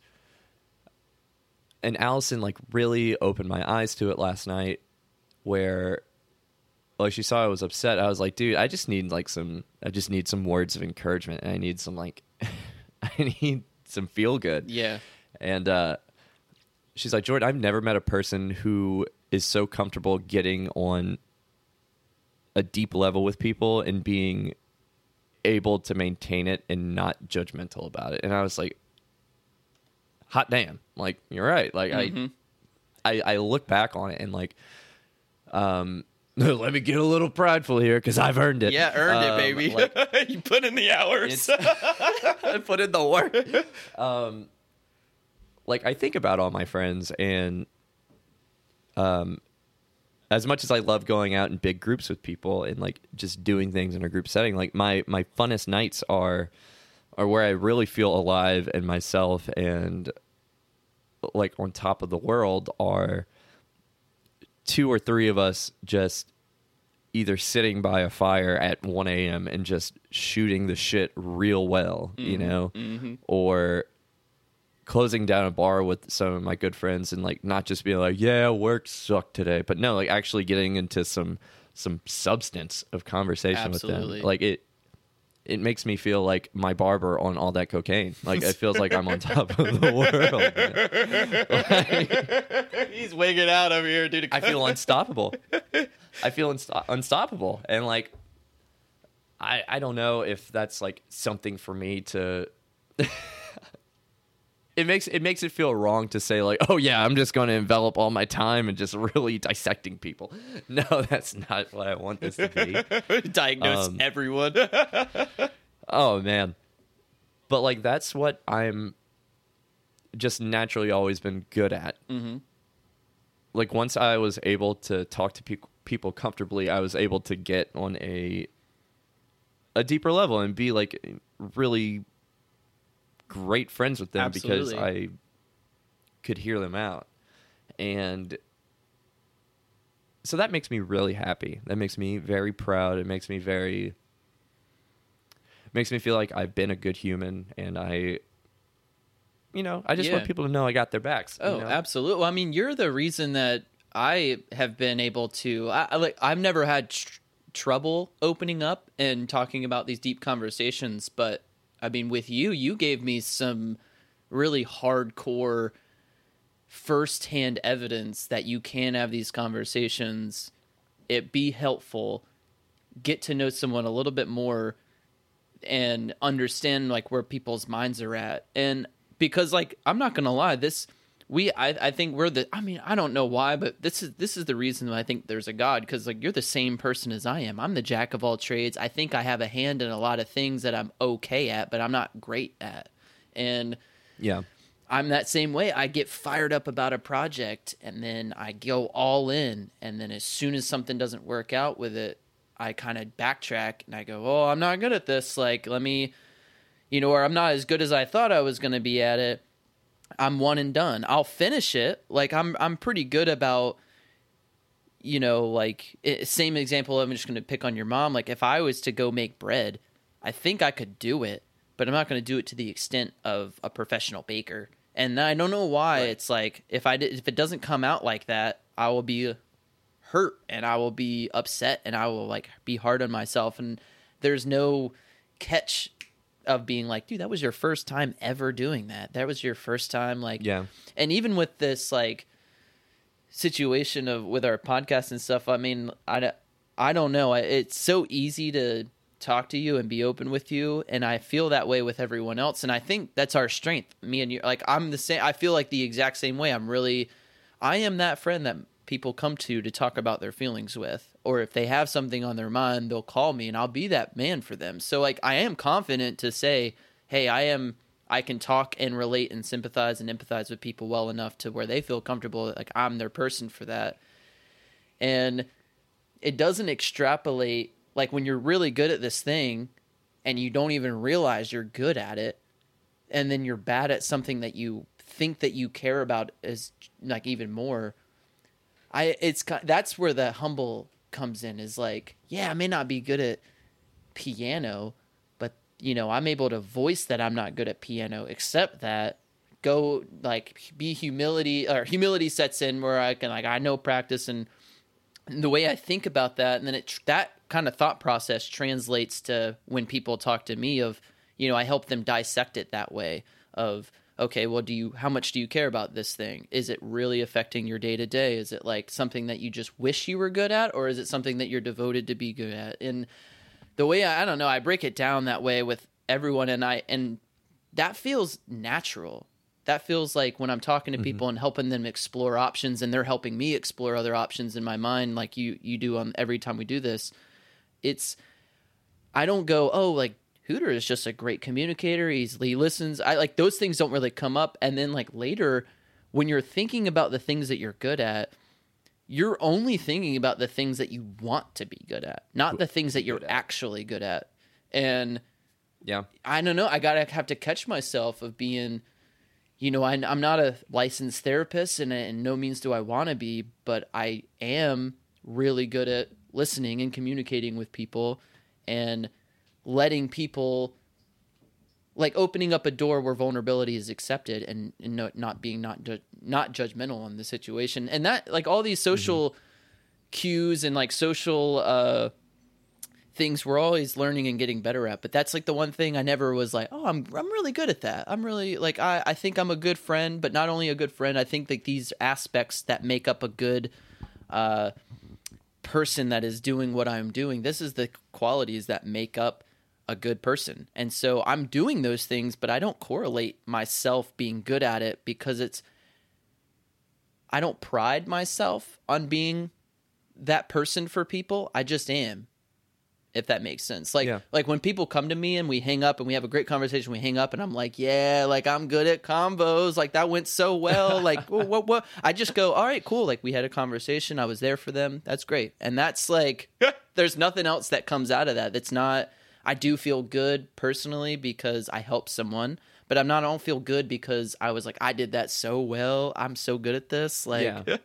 and Allison like really opened my eyes to it last night, where like she saw I was upset. I was like, dude, I just need some words of encouragement, and I need some like I need some feel good. Yeah. And she's like, Jordan, I've never met a person who is so comfortable getting on a deep level with people and being able to maintain it and not judgmental about it. And I was like, hot damn. Like, you're right. Like, I look back on it and like, let me get a little prideful here, because I've earned it. Yeah, earned it, baby. Like, you put in the hours. I put in the work. Like, I think about all my friends, and as much as I love going out in big groups with people and like just doing things in a group setting, like my funnest nights are where I really feel alive and myself and like on top of the world, are 2 or 3 of us just either sitting by a fire at 1 a.m. and just shooting the shit real well, you know, or closing down a bar with some of my good friends and like not just being like, yeah, work sucked today, but no, like actually getting into some substance of conversation with them. Like it makes me feel like my barber on all that cocaine. Like, it feels like I'm on top of the world. Like, he's wigging out over here, dude. I feel unstoppable. And like, I don't know if that's like something for me to it makes it feel wrong to say like, oh yeah, I'm just going to envelop all my time and just really dissecting people. No, that's not what I want this to be. Diagnose everyone. Oh man. But like, that's what I'm just naturally always been good at. Mm-hmm. Like, once I was able to talk to people comfortably, I was able to get on a deeper level and be like really great friends with them. Absolutely. Because I could hear them out. And so that makes me really happy. That makes me very proud. It makes me feel like I've been a good human, and I just want people to know I got their backs. Oh, you know? Absolutely. Well, I mean, you're the reason that I have been able to, I've never had trouble opening up and talking about these deep conversations, but I mean, with you gave me some really hardcore firsthand evidence that you can have these conversations. It be helpful, get to know someone a little bit more, and understand like where people's minds are at. And because like, I'm not going to lie, I don't know why, but this is the reason I think there's a God, because like, you're the same person as I am. I'm the jack of all trades. I think I have a hand in a lot of things that I'm okay at, but I'm not great at. And yeah, I'm that same way. I get fired up about a project and then I go all in. And then as soon as something doesn't work out with it, I kind of backtrack and I go, oh, I'm not good at this. Like, let me, or I'm not as good as I thought I was going to be at it. I'm one and done. I'll finish it. Like, I'm pretty good about, like, same example. I'm just going to pick on your mom. Like, if I was to go make bread, I think I could do it, but I'm not going to do it to the extent of a professional baker. And I don't know why. Right. It's like, if it doesn't come out like that, I will be hurt and I will be upset and I will like be hard on myself. And there's no catch of being like, dude, that was your first time ever doing that. That was your first time. Like, yeah. And even with this like situation with our podcast and stuff, I mean, I don't know. It's so easy to talk to you and be open with you. And I feel that way with everyone else. And I think that's our strength. Me and you, like, I'm the same. I feel like the exact same way. I am that friend that people come to talk about their feelings with, or if they have something on their mind, they'll call me and I'll be that man for them. So like, I am confident to say, hey, I can talk and relate and sympathize and empathize with people well enough to where they feel comfortable. Like, I'm their person for that. And it doesn't extrapolate. Like, when you're really good at this thing and you don't even realize you're good at it, and then you're bad at something that you think that you care about is like even more, that's where the humble comes in, is like, yeah, I may not be good at piano, but I'm able to voice that I'm not good at piano, except that go like be humility, or humility sets in where I can like, I know practice and the way I think about that. And then that kind of thought process translates to when people talk to me of, I help them dissect it that way of, okay, well, how much do you care about this thing? Is it really affecting your day to day? Is it like something that you just wish you were good at, or is it something that you're devoted to be good at? And the way I don't know, I break it down that way with everyone, and that feels natural. That feels like when I'm talking to people and helping them explore options, and they're helping me explore other options in my mind, like you do on every time we do this. I don't go, oh, like, Hooter is just a great communicator. He listens. I like those things don't really come up. And then like later, when you're thinking about the things that you're good at, you're only thinking about the things that you want to be good at, not the things that you're actually good at. And yeah, I don't know. I have to catch myself of being, I'm not a licensed therapist, and in no means do I want to be, but I am really good at listening and communicating with people, and letting people, like, opening up a door where vulnerability is accepted, and not being not judgmental on the situation. And that, like, all these social cues and like social things we're always learning and getting better at. But that's like the one thing I never was like, oh, I'm really good at that. I'm really like, I think I'm a good friend, but not only a good friend, I think that these aspects that make up a good person that is doing what I'm doing, this is the qualities that make up a good person. And so I'm doing those things, but I don't correlate myself being good at it because it's, I don't pride myself on being that person for people. I just am, if that makes sense. Like when people come to me and we hang up and we have a great conversation, we hang up and I'm like, yeah, like I'm good at combos. Like that went so well. Like what? I just go, all right, cool. Like we had a conversation. I was there for them. That's great. And that's like, there's nothing else that comes out of that. That's not, I do feel good personally because I helped someone, but I'm not, I don't feel good because I was like, I did that so well. I'm so good at this. Like, yeah.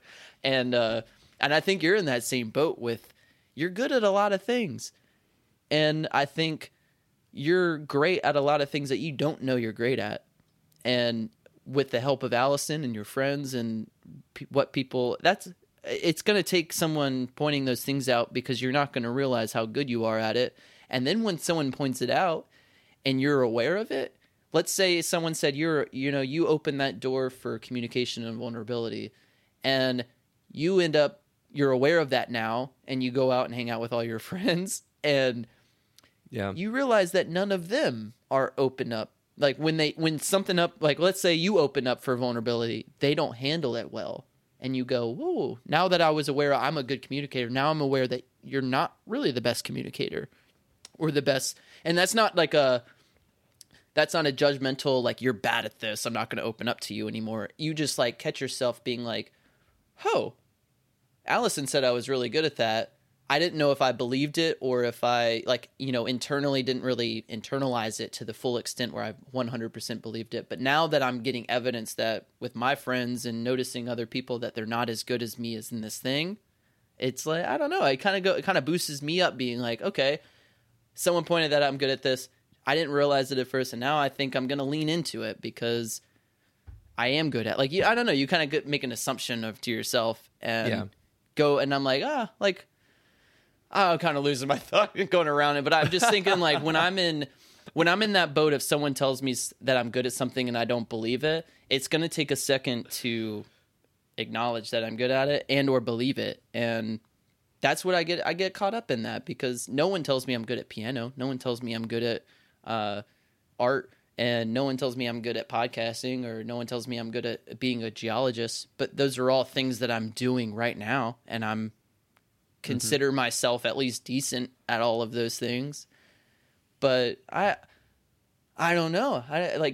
And I think you're in that same boat with, you're good at a lot of things. And I think you're great at a lot of things that you don't know you're great at. And with the help of Allison and your friends and what people, it's going to take someone pointing those things out because you're not going to realize how good you are at it. And then when someone points it out and you're aware of it, let's say someone said, you open that door for communication and vulnerability, and you end up, you're aware of that now, and you go out and hang out with all your friends, and you realize that none of them are open up. Like when something up, like let's say you open up for vulnerability, they don't handle it well. And you go, whoa, now that I was aware I'm a good communicator, now I'm aware that you're not really the best communicator or the best. And that's not like that's not a judgmental, like you're bad at this, I'm not going to open up to you anymore. You just like catch yourself being like, oh, Allison said I was really good at that. I didn't know if I believed it or if I internally didn't really internalize it to the full extent where I 100% believed it. But now that I'm getting evidence that with my friends and noticing other people that they're not as good as me as in this thing, it's like, I don't know. It kind of boosts me up being like, okay, someone pointed that out, I'm good at this. I didn't realize it at first. And now I think I'm going to lean into it because I am good at I don't know. You kind of make an assumption to yourself and go. And I'm like, I'm kind of losing my thought going around it, but I'm just thinking like when I'm in that boat, if someone tells me that I'm good at something and I don't believe it, it's going to take a second to acknowledge that I'm good at it and or believe it. And that's what I get. I get caught up in that because no one tells me I'm good at piano. No one tells me I'm good at art, and no one tells me I'm good at podcasting, or no one tells me I'm good at being a geologist. But those are all things that I'm doing right now, and I'm consider myself at least decent at all of those things. But I don't know. I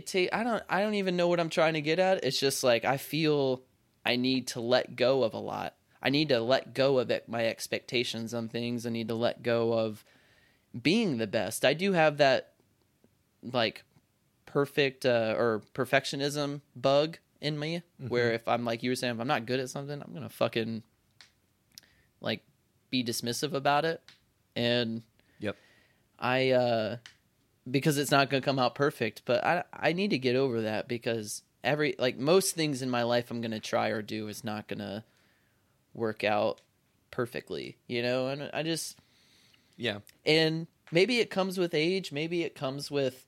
don't even know what I'm trying to get at. It's just like, I feel I need to let go of a lot. I need to let go of my expectations on things. I need to let go of being the best. I do have that like perfect or perfectionism bug in me where if I'm like you were saying, if I'm not good at something, I'm going to fucking like be dismissive about it. And I because it's not going to come out perfect, but I need to get over that because most things in my life I'm going to try or do is not going to work out perfectly, and I just and maybe it comes with age, maybe it comes with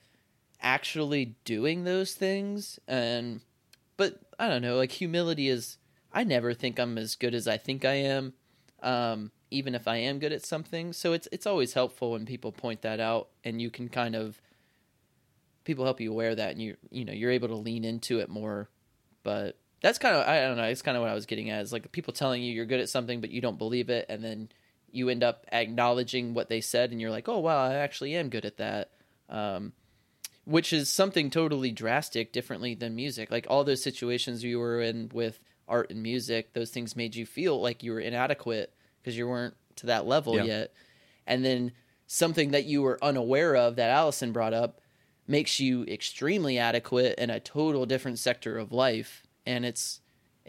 actually doing those things, but I don't know, like humility is, I never think I'm as good as I think I am. Even if I am good at something. So it's always helpful when people point that out and you can kind of, people help you aware that and you're able to lean into it more. But that's kind of, I don't know, it's kind of what I was getting at, is like people telling you're good at something, but you don't believe it. And then you end up acknowledging what they said and you're like, oh, wow, I actually am good at that. Which is something totally drastic differently than music. Like all those situations you were in with art and music, those things made you feel like you were inadequate because you weren't to that level yet. And then something that you were unaware of that Allison brought up makes you extremely adequate in a total different sector of life. And it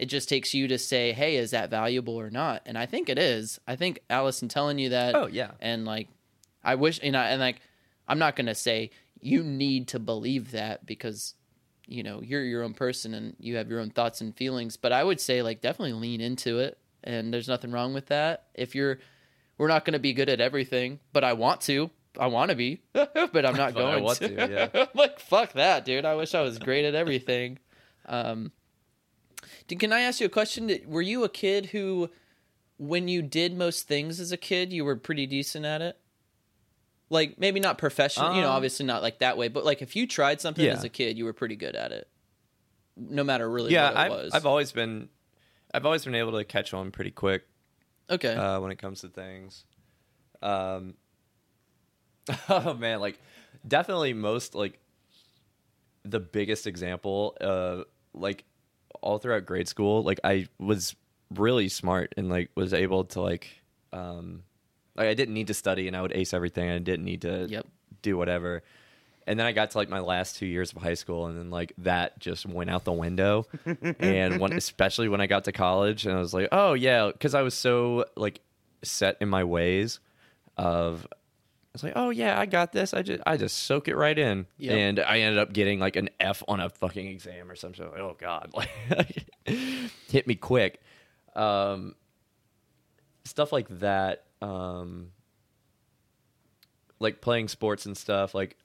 just takes you to say, hey, is that valuable or not? And I think it is. I think Allison telling you that. Oh yeah. And like, I wish, I'm not going to say you need to believe that because you're your own person and you have your own thoughts and feelings, but I would say like definitely lean into it. And there's nothing wrong with that. We're not going to be good at everything, but I want to be, but I'm not going to. Yeah. Like, fuck that, dude. I wish I was great at everything. Can I ask you a question? Were you a kid who, when you did most things as a kid, you were pretty decent at it? Like, maybe not professional, you know, obviously not like that way, but like if you tried something as a kid, you were pretty good at it. No matter really what it was. I've always been able to catch on pretty quick. Okay. When it comes to things. Oh man, like definitely most like the biggest example of like all throughout grade school, like I was really smart and like was able to like I didn't need to study and I would ace everything. I didn't need to do whatever. And then I got to like my last 2 years of high school and then like that just went out the window. And especially when I got to college and I was like, oh yeah. Cause I was so like set in my ways of, I was like, oh yeah, I got this. I just soak it right in. Yep. And I ended up getting like an F on a fucking exam or something. Like, oh God, like hit me quick. Stuff like that. Like playing sports and stuff. Like,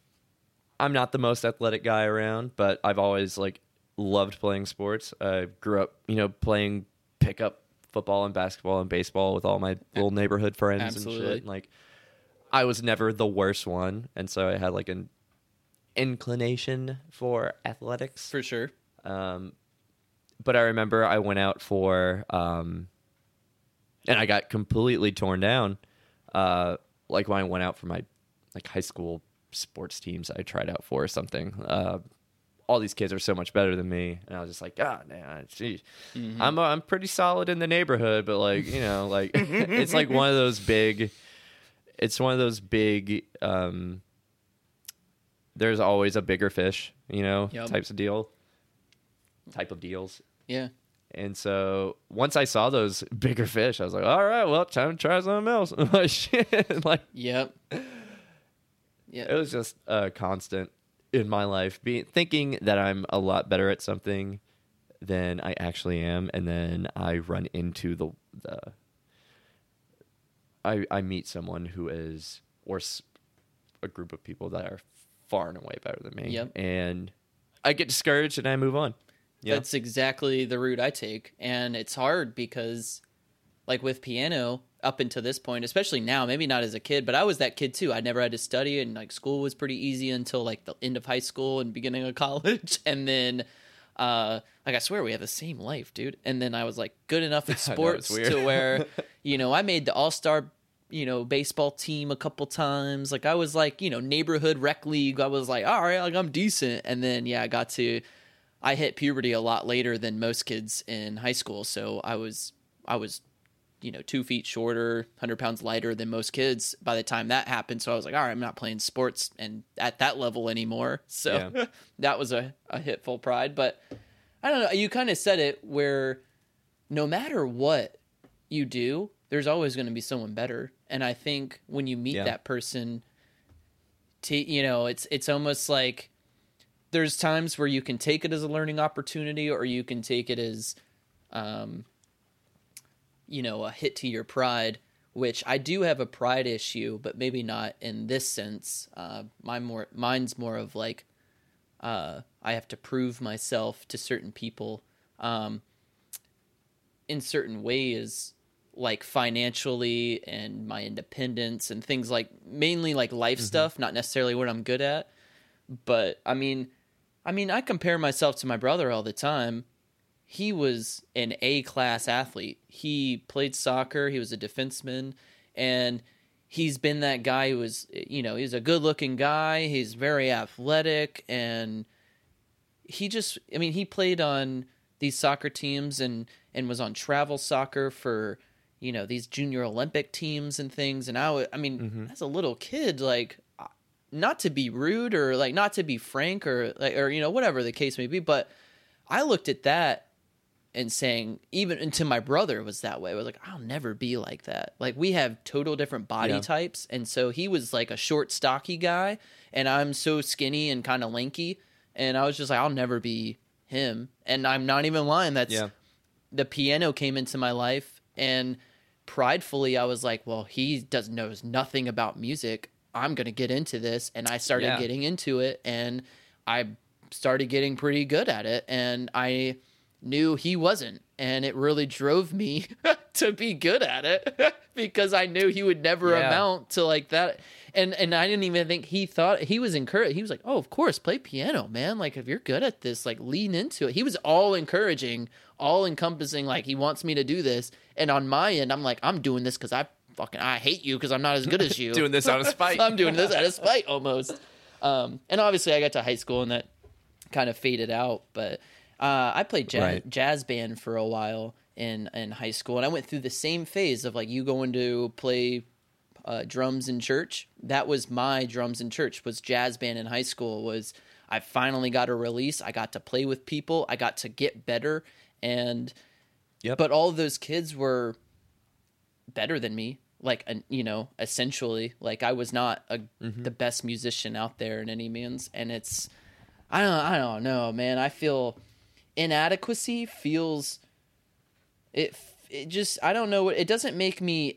I'm not the most athletic guy around, but I've always like loved playing sports. I grew up, you know, playing pickup football and basketball and baseball with all my little neighborhood friends and shit. And, like, I was never the worst one, and so I had like an inclination for athletics for sure. But I remember I went out for, and I got completely torn down. Like when I went out for my like high school sports teams I tried out for or something. All these kids are so much better than me, and I was just like, God, man, geez. Mm-hmm. I'm pretty solid in the neighborhood, but like, you know, like it's like one of those big. It's one of those big. There's always a bigger fish, you know, type of deals. Yeah. And so once I saw those bigger fish, I was like, all right, well, time to try something else. Like, yep. Yeah. It was just a constant in my life, thinking that I'm a lot better at something than I actually am, and then I run into I meet someone who is, or a group of people that are far and away better than me. Yep. And I get discouraged and I move on. Yep. That's exactly the route I take. And it's hard because, like with piano, up until this point, especially now, maybe not as a kid, but I was that kid too. I never had to study, and like school was pretty easy until like the end of high school and beginning of college. And then, like, I swear we have the same life, dude. And then I was like good enough at sports to where, you know, I made the all-star, you know, baseball team a couple times. Like I was like, you know, neighborhood rec league. I was like, all right, like I'm decent. And then, yeah, I hit puberty a lot later than most kids in high school. So I was, you know, 2 feet shorter, 100 pounds lighter than most kids by the time that happened. So I was like, all right, I'm not playing sports and at that level anymore. So that was a hit full pride. But I don't know. You kind of said it where no matter what you do, there's always going to be someone better. And I think when you meet that person, you know, it's almost like, there's times where you can take it as a learning opportunity or you can take it as, you know, a hit to your pride, which I do have a pride issue, but maybe not in this sense. Mine's more of like, I have to prove myself to certain people, in certain ways, like financially and my independence and things like mainly like life stuff, not necessarily what I'm good at. But I mean, I compare myself to my brother all the time. He was an A-class athlete. He played soccer. He was a defenseman, and he's been that guy who was, you know, he's a good-looking guy. He's very athletic, and he played on these soccer teams and was on travel soccer for, you know, these junior Olympic teams and things. And as a little kid, like, not to be rude or like not to be frank or like, or, you know, whatever the case may be. But I looked at that and saying, even until my brother was that way, I was like, I'll never be like that. Like we have total different body types. And so he was like a short, stocky guy and I'm so skinny and kind of lanky. And I was just like, I'll never be him. And I'm not even lying. That's the piano came into my life. And pridefully I was like, well, he knows nothing about music. I'm going to get into this. And I started getting into it and I started getting pretty good at it. And I knew he wasn't. And it really drove me to be good at it because I knew he would never amount to like that. And I didn't even think he thought he was encouraged. He was like, oh, of course, play piano, man. Like, if you're good at this, like, lean into it. He was all encouraging, all encompassing. Like, he wants me to do this. And on my end, I'm like, I'm doing this because I hate you because I'm not as good as you. Doing this out of spite. I'm doing this out of spite almost. And obviously, I got to high school and that kind of faded out. But I played jazz band for a while in high school. And I went through the same phase of like you going to play drums in church. That was my drums in church, was jazz band in high school. Was I finally got a release. I got to play with people. I got to get better. And but all of those kids were better than me. Like, you know, essentially, like I was not the best musician out there in any means. And it's, I don't know, man. I feel inadequacy feels it just, I don't know. It doesn't make me,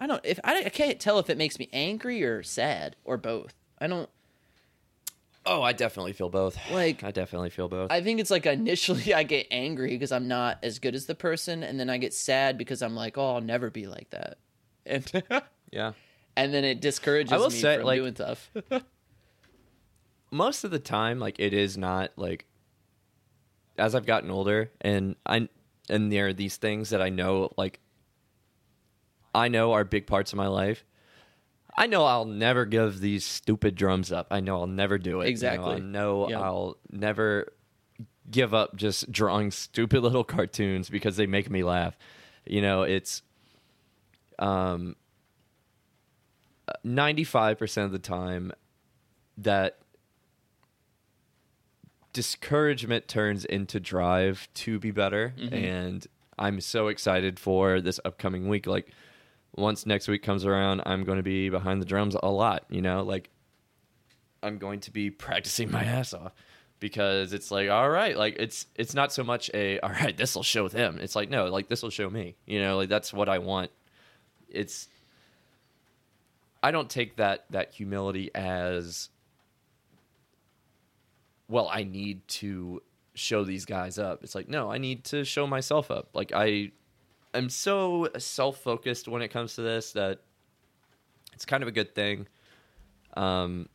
I don't, if I can't tell if it makes me angry or sad or both. I don't. Oh, I definitely feel both. Like, I definitely feel both. I think it's like initially I get angry because I'm not as good as the person, and then I get sad because I'm like, oh, I'll never be like that. And and then it discourages me from like, doing stuff. Most of the time, like it is not like as I've gotten older, and there are these things that I know, like I know are big parts of my life. I know I'll never give these stupid drums up. I know I'll never do it. Exactly. I know I'll never give up just drawing stupid little cartoons because they make me laugh. You know, it's 95% of the time that discouragement turns into drive to be better. Mm-hmm. And I'm so excited for this upcoming week. Like, once next week comes around, I'm going to be behind the drums a lot, you know? Like, I'm going to be practicing my ass off because it's like, all right, like, it's not so much a, all right, this will show them. It's like, no, like, this will show me, you know? Like, that's what I want. It's, I don't take that humility as, well, I need to show these guys up. It's like, no, I need to show myself up. Like, I'm so self-focused when it comes to this that it's kind of a good thing. But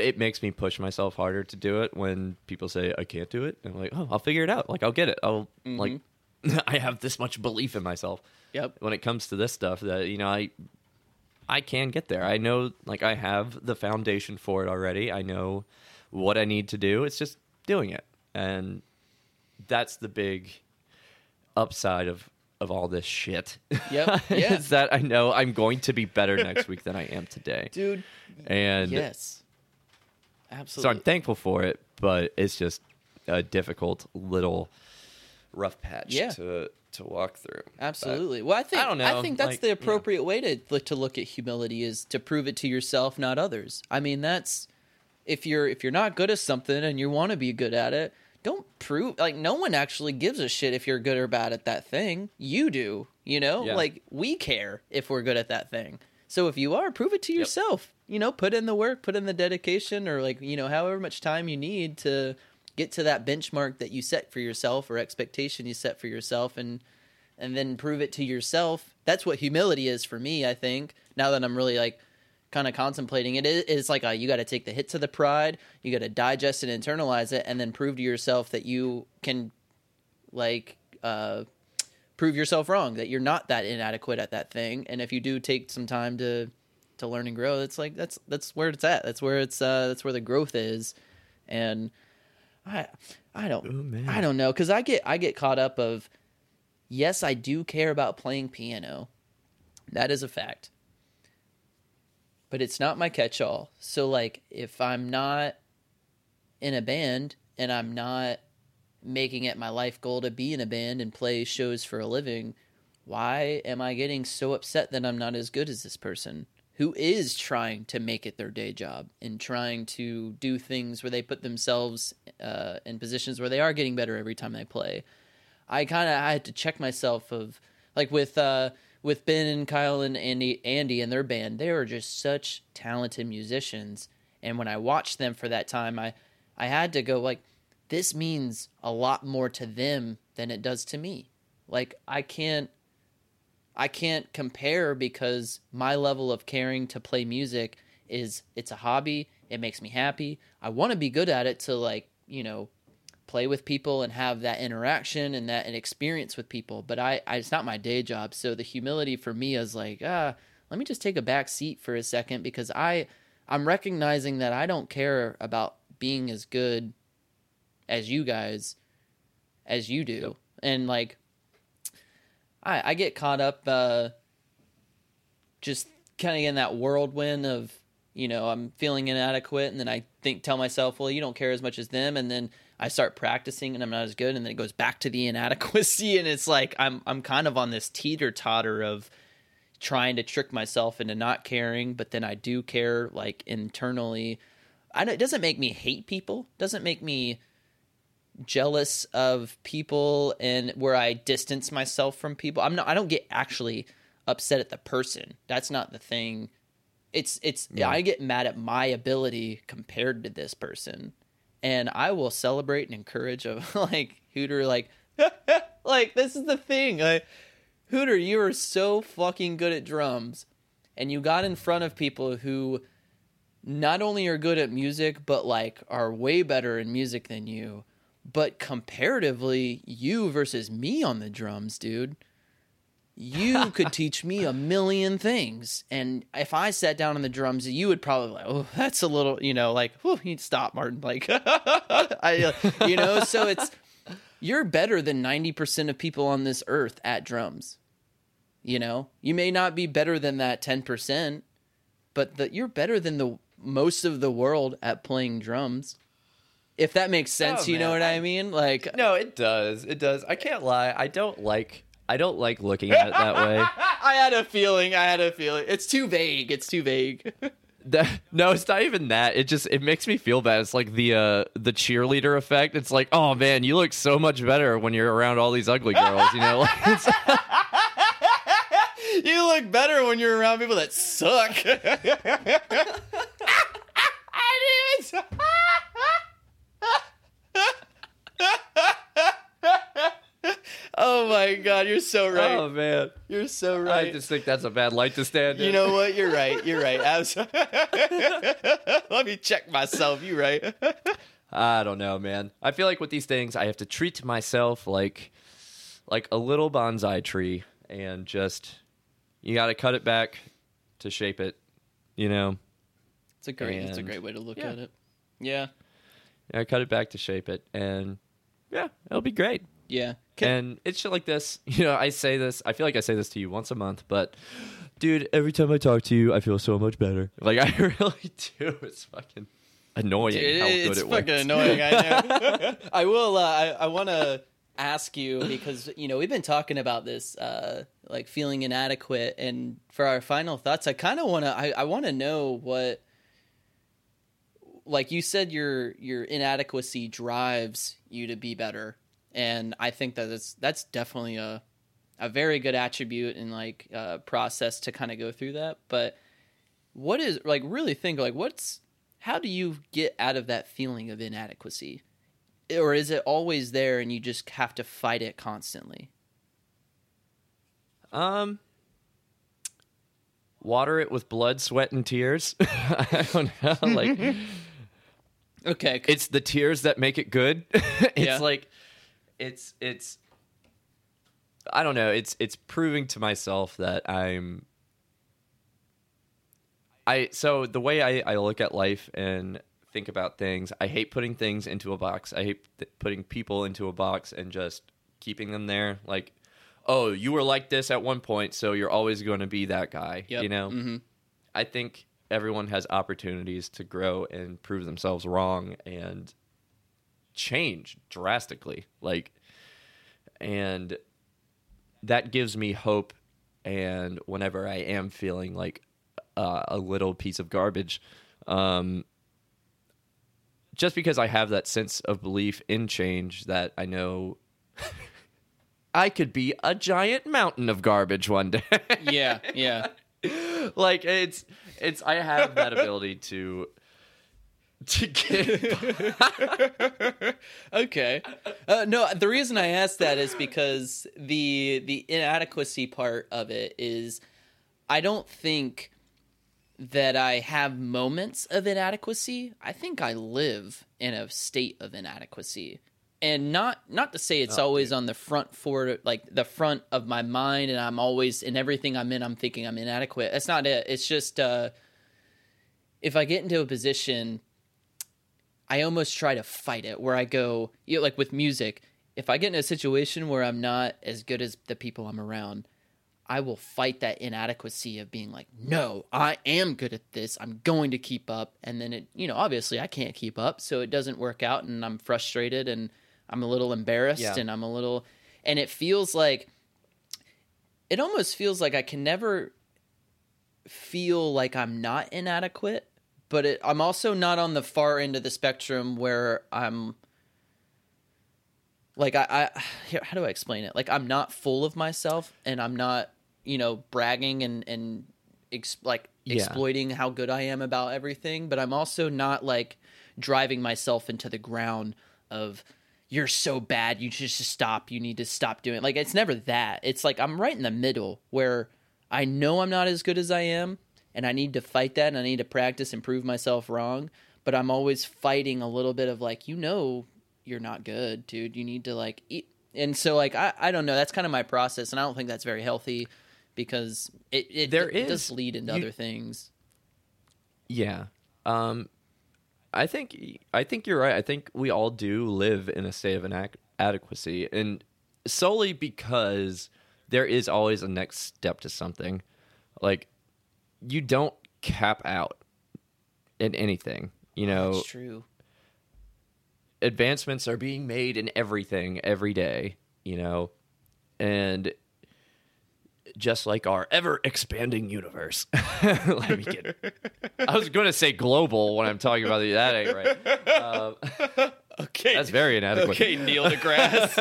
it makes me push myself harder to do it when people say I can't do it. And I'm like, oh, I'll figure it out. Like, I'll get it. I'll like, I have this much belief in myself. Yep. When it comes to this stuff that, you know, I can get there. I know, like, I have the foundation for it already. I know what I need to do. It's just doing it. And that's the big upside of all this shit. Yep. Yeah. Is that I know I'm going to be better next week than I am today. Dude. And yes. Absolutely. So I'm thankful for it, but it's just a difficult little rough patch to walk through. Absolutely. But, well, I think that's like, the appropriate way to look at humility is to prove it to yourself, not others. I mean, that's if you're not good at something and you want to be good at it, don't prove, like, no one actually gives a shit if you're good or bad at that thing. You do, you know? Yeah. Like, we care if we're good at that thing. So if you are, prove it to yourself. You know, put in the work, put in the dedication, or, like, you know, however much time you need to get to that benchmark that you set for yourself or expectation you set for yourself, and then prove it to yourself. That's what humility is for me, I think, now that I'm really, like, kind of contemplating it. It's like you got to take the hit to the pride, you got to digest and internalize it, and then prove to yourself that you can, like, prove yourself wrong, that you're not that inadequate at that thing. And if you do take some time to learn and grow, it's like that's where it's at. That's where it's that's where the growth is. And I don't know, because I get caught up of, yes, I do care about playing piano. That is a fact. But it's not my catch-all. So, like, if I'm not in a band and I'm not making it my life goal to be in a band and play shows for a living, why am I getting so upset that I'm not as good as this person who is trying to make it their day job and trying to do things where they put themselves in positions where they are getting better every time they play? I had to check myself of, like, with Ben and Kyle and Andy and their band, they were just such talented musicians. And when I watched them for that time, I had to go, like, this means a lot more to them than it does to me. Like, I can't compare, because my level of caring to play music is, it's a hobby. It makes me happy. I want to be good at it to, like, you know, play with people and have that interaction and that experience with people. But I it's not my day job. So the humility for me is like, let me just take a back seat for a second, because I'm recognizing that I don't care about being as good as you guys, as you do. Yep. And like, I get caught up, just kind of in that whirlwind of, you know, I'm feeling inadequate, and then I tell myself, well, you don't care as much as them. And then I start practicing and I'm not as good. And then it goes back to the inadequacy. And it's like, I'm kind of on this teeter totter of trying to trick myself into not caring. But then I do care, like, internally. It doesn't make me hate people. It doesn't make me jealous of people, and where I distance myself from people. I don't get actually upset at the person. That's not the thing. I get mad at my ability compared to this person, and I will celebrate and encourage of like Hooter, like, like, this is the thing. Like, Hooter, you are so fucking good at drums, and you got in front of people who not only are good at music, but like are way better in music than you. But comparatively, you versus me on the drums, dude, you could teach me a million things. And if I sat down on the drums, you would probably like, oh, that's a little, you know, like, oh, you'd stop, Martin. Like, you know, so it's, you're better than 90% of people on this earth at drums. You know, you may not be better than that 10%, but you're better than the most of the world at playing drums. If that makes sense, you know what I mean? Like, no, it does. It does. I can't lie. I don't like looking at it that way. I had a feeling. It's too vague. No, it's not even that. It makes me feel bad. It's like the cheerleader effect. It's like, oh man, you look so much better when you're around all these ugly girls, you know? You look better when you're around people that suck. Oh my God, you're so right. Oh man, you're so right. I just think that's a bad light to stand in. You know what? You're right. Let me check myself. You're right. I don't know, man. I feel like with these things, I have to treat myself like a little bonsai tree, and just, you got to cut it back to shape it. You know, it's a great way to look at it. Yeah. I cut it back to shape it, and yeah, it'll be great. Yeah. And it's shit like this. You know, I feel like I say this to you once a month, but dude, every time I talk to you, I feel so much better. Like, I really do. It's fucking annoying how good it works. It's fucking annoying, I know. I will, I want to ask you, because, you know, we've been talking about this, like, feeling inadequate, and for our final thoughts, I kind of want to, I want to know what, like you said, your inadequacy drives you to be better. And I think that that's definitely a very good attribute and like process to kind of go through that. But what is, like, really think, like, how do you get out of that feeling of inadequacy? Or is it always there and you just have to fight it constantly? Water it with blood, sweat, and tears. I don't know. Like, okay. It's the tears that make it good. It's like, it's I don't know, it's proving to myself that so the way I look at life and think about things, I hate putting things into a box. I hate putting people into a box and just keeping them there. Like, oh, you were like this at one point, so you're always going to be that guy. Yep. You know? Mm-hmm. I think everyone has opportunities to grow and prove themselves wrong and change drastically, like, and that gives me hope. And whenever I am feeling like a little piece of garbage, just because I have that sense of belief in change, that I know I could be a giant mountain of garbage one day. yeah like I have that ability to To get okay. No, the reason I asked that is because the inadequacy part of it is I don't think that I have moments of inadequacy. I think I live in a state of inadequacy. And not to say it's always on the front forward, like the front of my mind, and I'm always in everything I'm in, I'm thinking I'm inadequate. That's not it. It's just if I get into a position, I almost try to fight it, where I go, you know, like with music, if I get in a situation where I'm not as good as the people I'm around, I will fight that inadequacy of being like, no, I am good at this. I'm going to keep up. And then it, you know, obviously I can't keep up, so it doesn't work out, and I'm frustrated, and I'm a little embarrassed, and I'm a little, and it feels like, it almost feels like I can never feel like I'm not inadequate, but I'm also not on the far end of the spectrum where I'm like, how do I explain it? Like, I'm not full of myself, and I'm not, you know, bragging and exploiting how good I am about everything, but I'm also not like driving myself into the ground of, you're so bad, you just stop, you need to stop doing it. Like, it's never that. It's like I'm right in the middle where I know I'm not as good as I am, and I need to fight that, and I need to practice and prove myself wrong, but I'm always fighting a little bit of like, you know, you're not good, dude. You need to like eat. And so like, I don't know. That's kind of my process, and I don't think that's very healthy, because it does lead into other things. Yeah. I think you're right. I think we all do live in a state of inadequacy, and solely because there is always a next step to something. Like, you don't cap out in anything, you know. That's true. Advancements are being made in everything every day, you know, and just like our ever-expanding universe. Let me get it. I was going to say global when I'm talking about it. That ain't right. Okay. That's very inadequate. Okay, Neil deGrasse.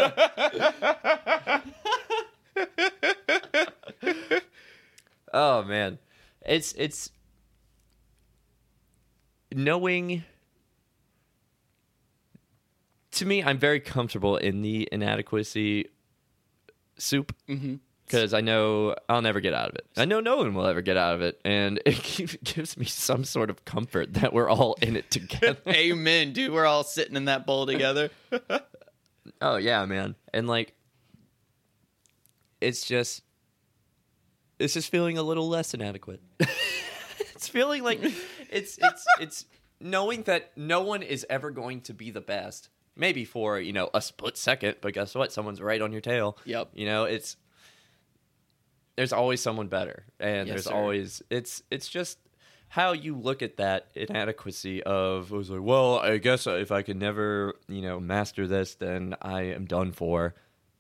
Oh, man. It's knowing. To me, I'm very comfortable in the inadequacy soup, because I know I'll never get out of it. I know no one will ever get out of it, and it gives me some sort of comfort that we're all in it together. Amen, dude. We're all sitting in that bowl together. Oh, yeah, man. And, like, it's just feeling a little less inadequate. It's feeling like it's knowing that no one is ever going to be the best. Maybe for, you know, a split second, but guess what? Someone's right on your tail. Yep. You know, there's always someone better. And yes, there's always, it's just how you look at that inadequacy of, it was like, well, I guess if I could never, you know, master this, then I am done for.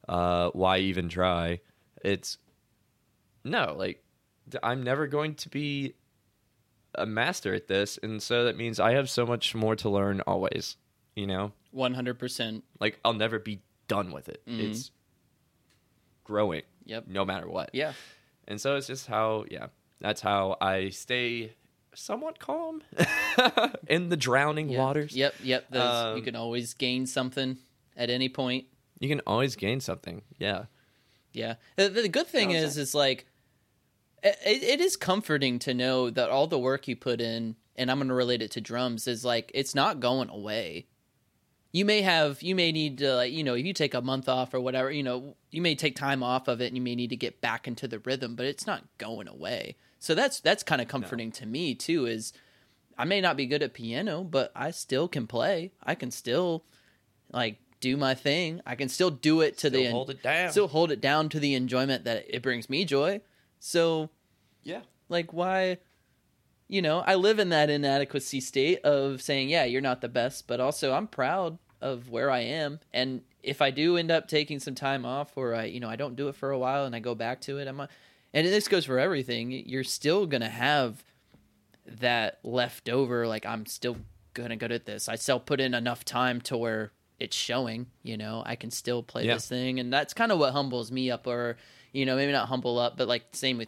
Why even try? It's, no, like, I'm never going to be a master at this. And so that means I have so much more to learn always, you know? 100%. Like, I'll never be done with it. Mm-hmm. It's growing. Yep. No matter what. Yeah. And so it's just how, yeah, that's how I stay somewhat calm in the drowning waters. Yep. You can always gain something at any point. You can always gain something. Yeah. Yeah. The good thing is like, it is comforting to know that all the work you put in, and I'm going to relate it to drums, is like, it's not going away. You may need to, like, you know, if you take a month off or whatever, you know, you may take time off of it, and you may need to get back into the rhythm, but it's not going away. So that's kind of comforting to me too, is I may not be good at piano, but I still can play. I can still, like, do my thing. I can still do it hold it down to the enjoyment that it brings me joy. So yeah, like, why, you know, I live in that inadequacy state of saying, yeah, you're not the best, but also I'm proud of where I am. And if I do end up taking some time off, or I, you know, I don't do it for a while and I go back to it, and this goes for everything, you're still going to have that leftover, like, I'm still going to go at this. I still put in enough time to where it's showing, you know, I can still play this thing. And that's kind of what humbles me up, or, you know, maybe not humble up, but like, same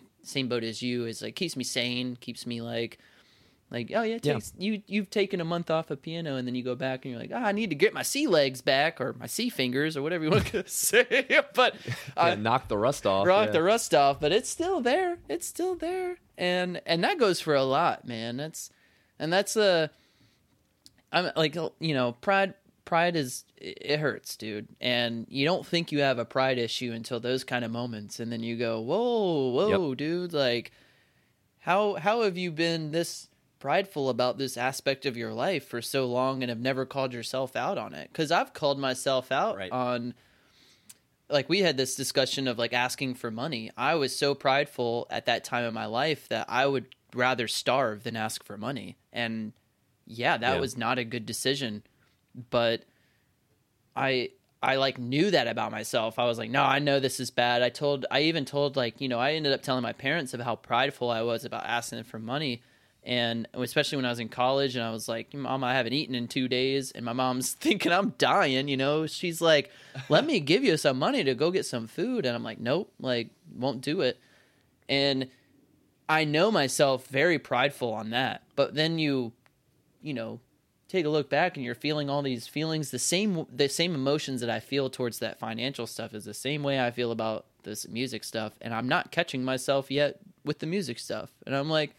boat as you, is like, keeps me sane, keeps me like, Like, oh yeah, it takes, you've taken a month off of piano, and then you go back and you're like, I need to get my C legs back or my C fingers or whatever you want to say. But knock the rust off. The rust off, but it's still there. It's still there, and that goes for a lot, man. I'm like, you know, pride is, it hurts, dude. And you don't think you have a pride issue until those kind of moments, and then you go, whoa, dude, like, how have you been this prideful about this aspect of your life for so long and have never called yourself out on it? Because I've called myself out on, like, we had this discussion of, like, asking for money. I was so prideful at that time in my life that I would rather starve than ask for money. And that was not a good decision. But I like knew that about myself. I was like, no, I know this is bad. I even told like, you know, I ended up telling my parents of how prideful I was about asking for money. And especially when I was in college, and I was like, Mom, I haven't eaten in 2 days. And my mom's thinking I'm dying, you know. She's like, let me give you some money to go get some food. And I'm like, nope, like, won't do it. And I know myself very prideful on that. But then you know, take a look back and you're feeling all these feelings, the same emotions that I feel towards that financial stuff is the same way I feel about this music stuff. And I'm not catching myself yet with the music stuff. And I'm like,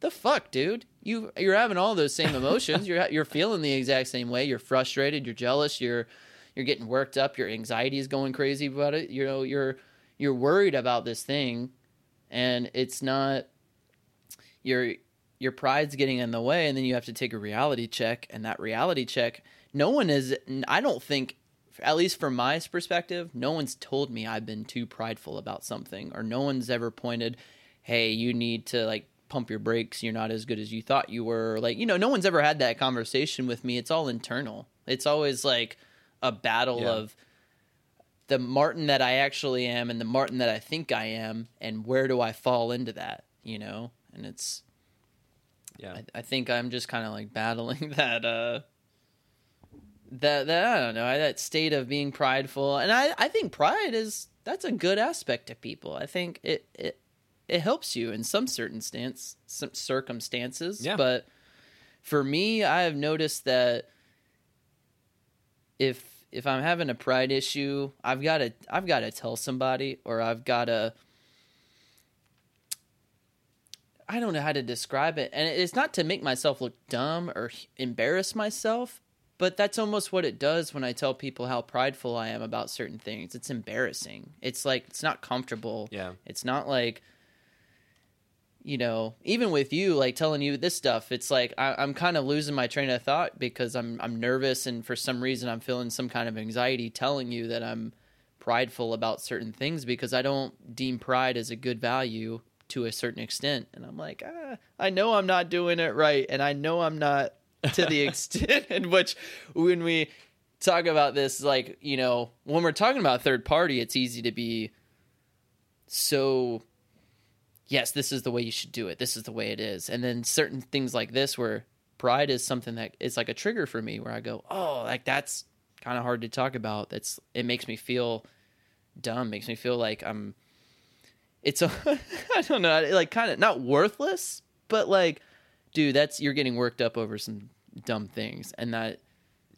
the fuck, dude, you're having all those same emotions. You're feeling the exact same way. You're frustrated. You're jealous. You're getting worked up. Your anxiety is going crazy about it. You know, you're worried about this thing, and it's not your pride's getting in the way. And then you have to take a reality check, and that reality check, I don't think, at least from my perspective, no one's told me I've been too prideful about something, or no one's ever pointed, hey, you need to, like, pump your brakes, you're not as good as you thought you were. Like, you know, no one's ever had that conversation with me. It's all internal. It's always like a battle of the Martin that I actually am and the Martin that I think I am, and where do I fall into that, you know? And it's, I think I'm just kind of like battling that, I don't know, that state of being prideful. And I think pride is, that's a good aspect to people. I think it helps you in some circumstances. Yeah. But for me, I have noticed that if I'm having a pride issue, I've got to tell somebody, or I don't know how to describe it. And it's not to make myself look dumb or embarrass myself, but that's almost what it does when I tell people how prideful I am about certain things. It's embarrassing. It's like, it's not comfortable. Yeah. It's not like, you know, even with you, like, telling you this stuff, it's like I'm kind of losing my train of thought because I'm nervous, and for some reason I'm feeling some kind of anxiety telling you that I'm prideful about certain things because I don't deem pride as a good value to a certain extent. And I'm like, I know I'm not doing it right, and I know I'm not to the extent in which, when we talk about this, like, you know, when we're talking about third party, it's easy to be so... yes, this is the way you should do it. This is the way it is. And then certain things like this, where pride is something that it's like a trigger for me, where I go, oh, like, that's kind of hard to talk about. It makes me feel dumb. Makes me feel like I don't know, like, kind of not worthless, but like, dude, you're getting worked up over some dumb things. And that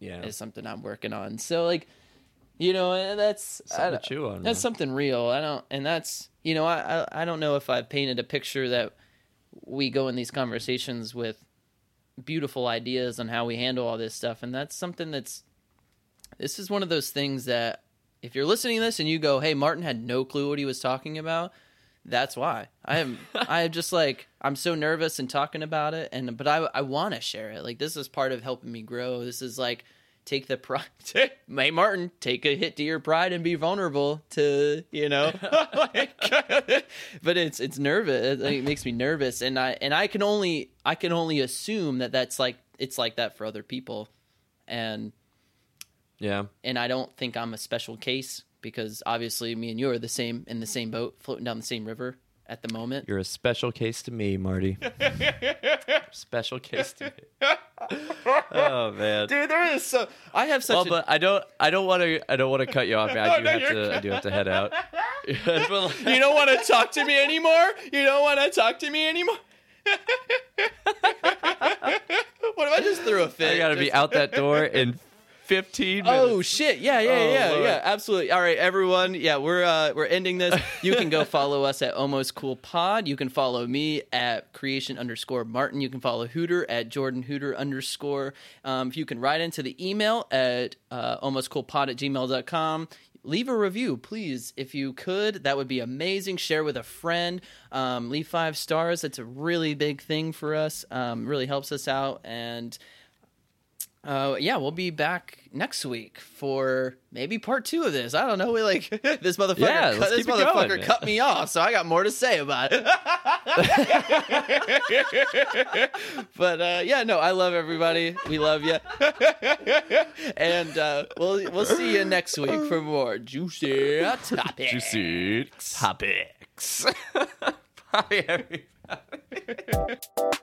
is something I'm working on. So, like, you know, that's something to chew on. That's something real. You know, I don't know if I've painted a picture that we go in these conversations with beautiful ideas on how we handle all this stuff. And that's something this is one of those things that if you're listening to this and you go, hey, Martin had no clue what he was talking about, that's why. I am just like, I'm so nervous and talking about it. But I want to share it. Like, this is part of helping me grow. This is like, take the pride. Hey, Martin, take a hit to your pride and be vulnerable to, you know. But it's nervous. It makes me nervous, and I can only assume that that's like, it's like that for other people, and I don't think I'm a special case, because obviously me and you are in the same boat, floating down the same river at the moment. You're a special case to me, Marty. Special case to me. Oh man, dude, there is so. I have such. Well, but I don't want to cut you off. I do have to head out. You don't want to talk to me anymore. What if I just threw a fit? I gotta be out that door in 15 minutes. Oh shit! Yeah, absolutely. All right, everyone. Yeah, we're ending this. You can go follow us at Almost Cool Pod. You can follow me at creation_Martin. You can follow Hooter at Jordan_Hooter_. If you can write into the email at almostcoolpod@gmail.com. Leave a review, please, if you could. That would be amazing. Share with a friend. Leave 5 stars. That's a really big thing for us. Really helps us out. And we'll be back next week for maybe part 2 of this. I don't know. We like this motherfucker. Yeah, this motherfucker cut me off, so I got more to say about it. But I love everybody. We love you, and we'll see you next week for more juicy topics. Bye, everybody.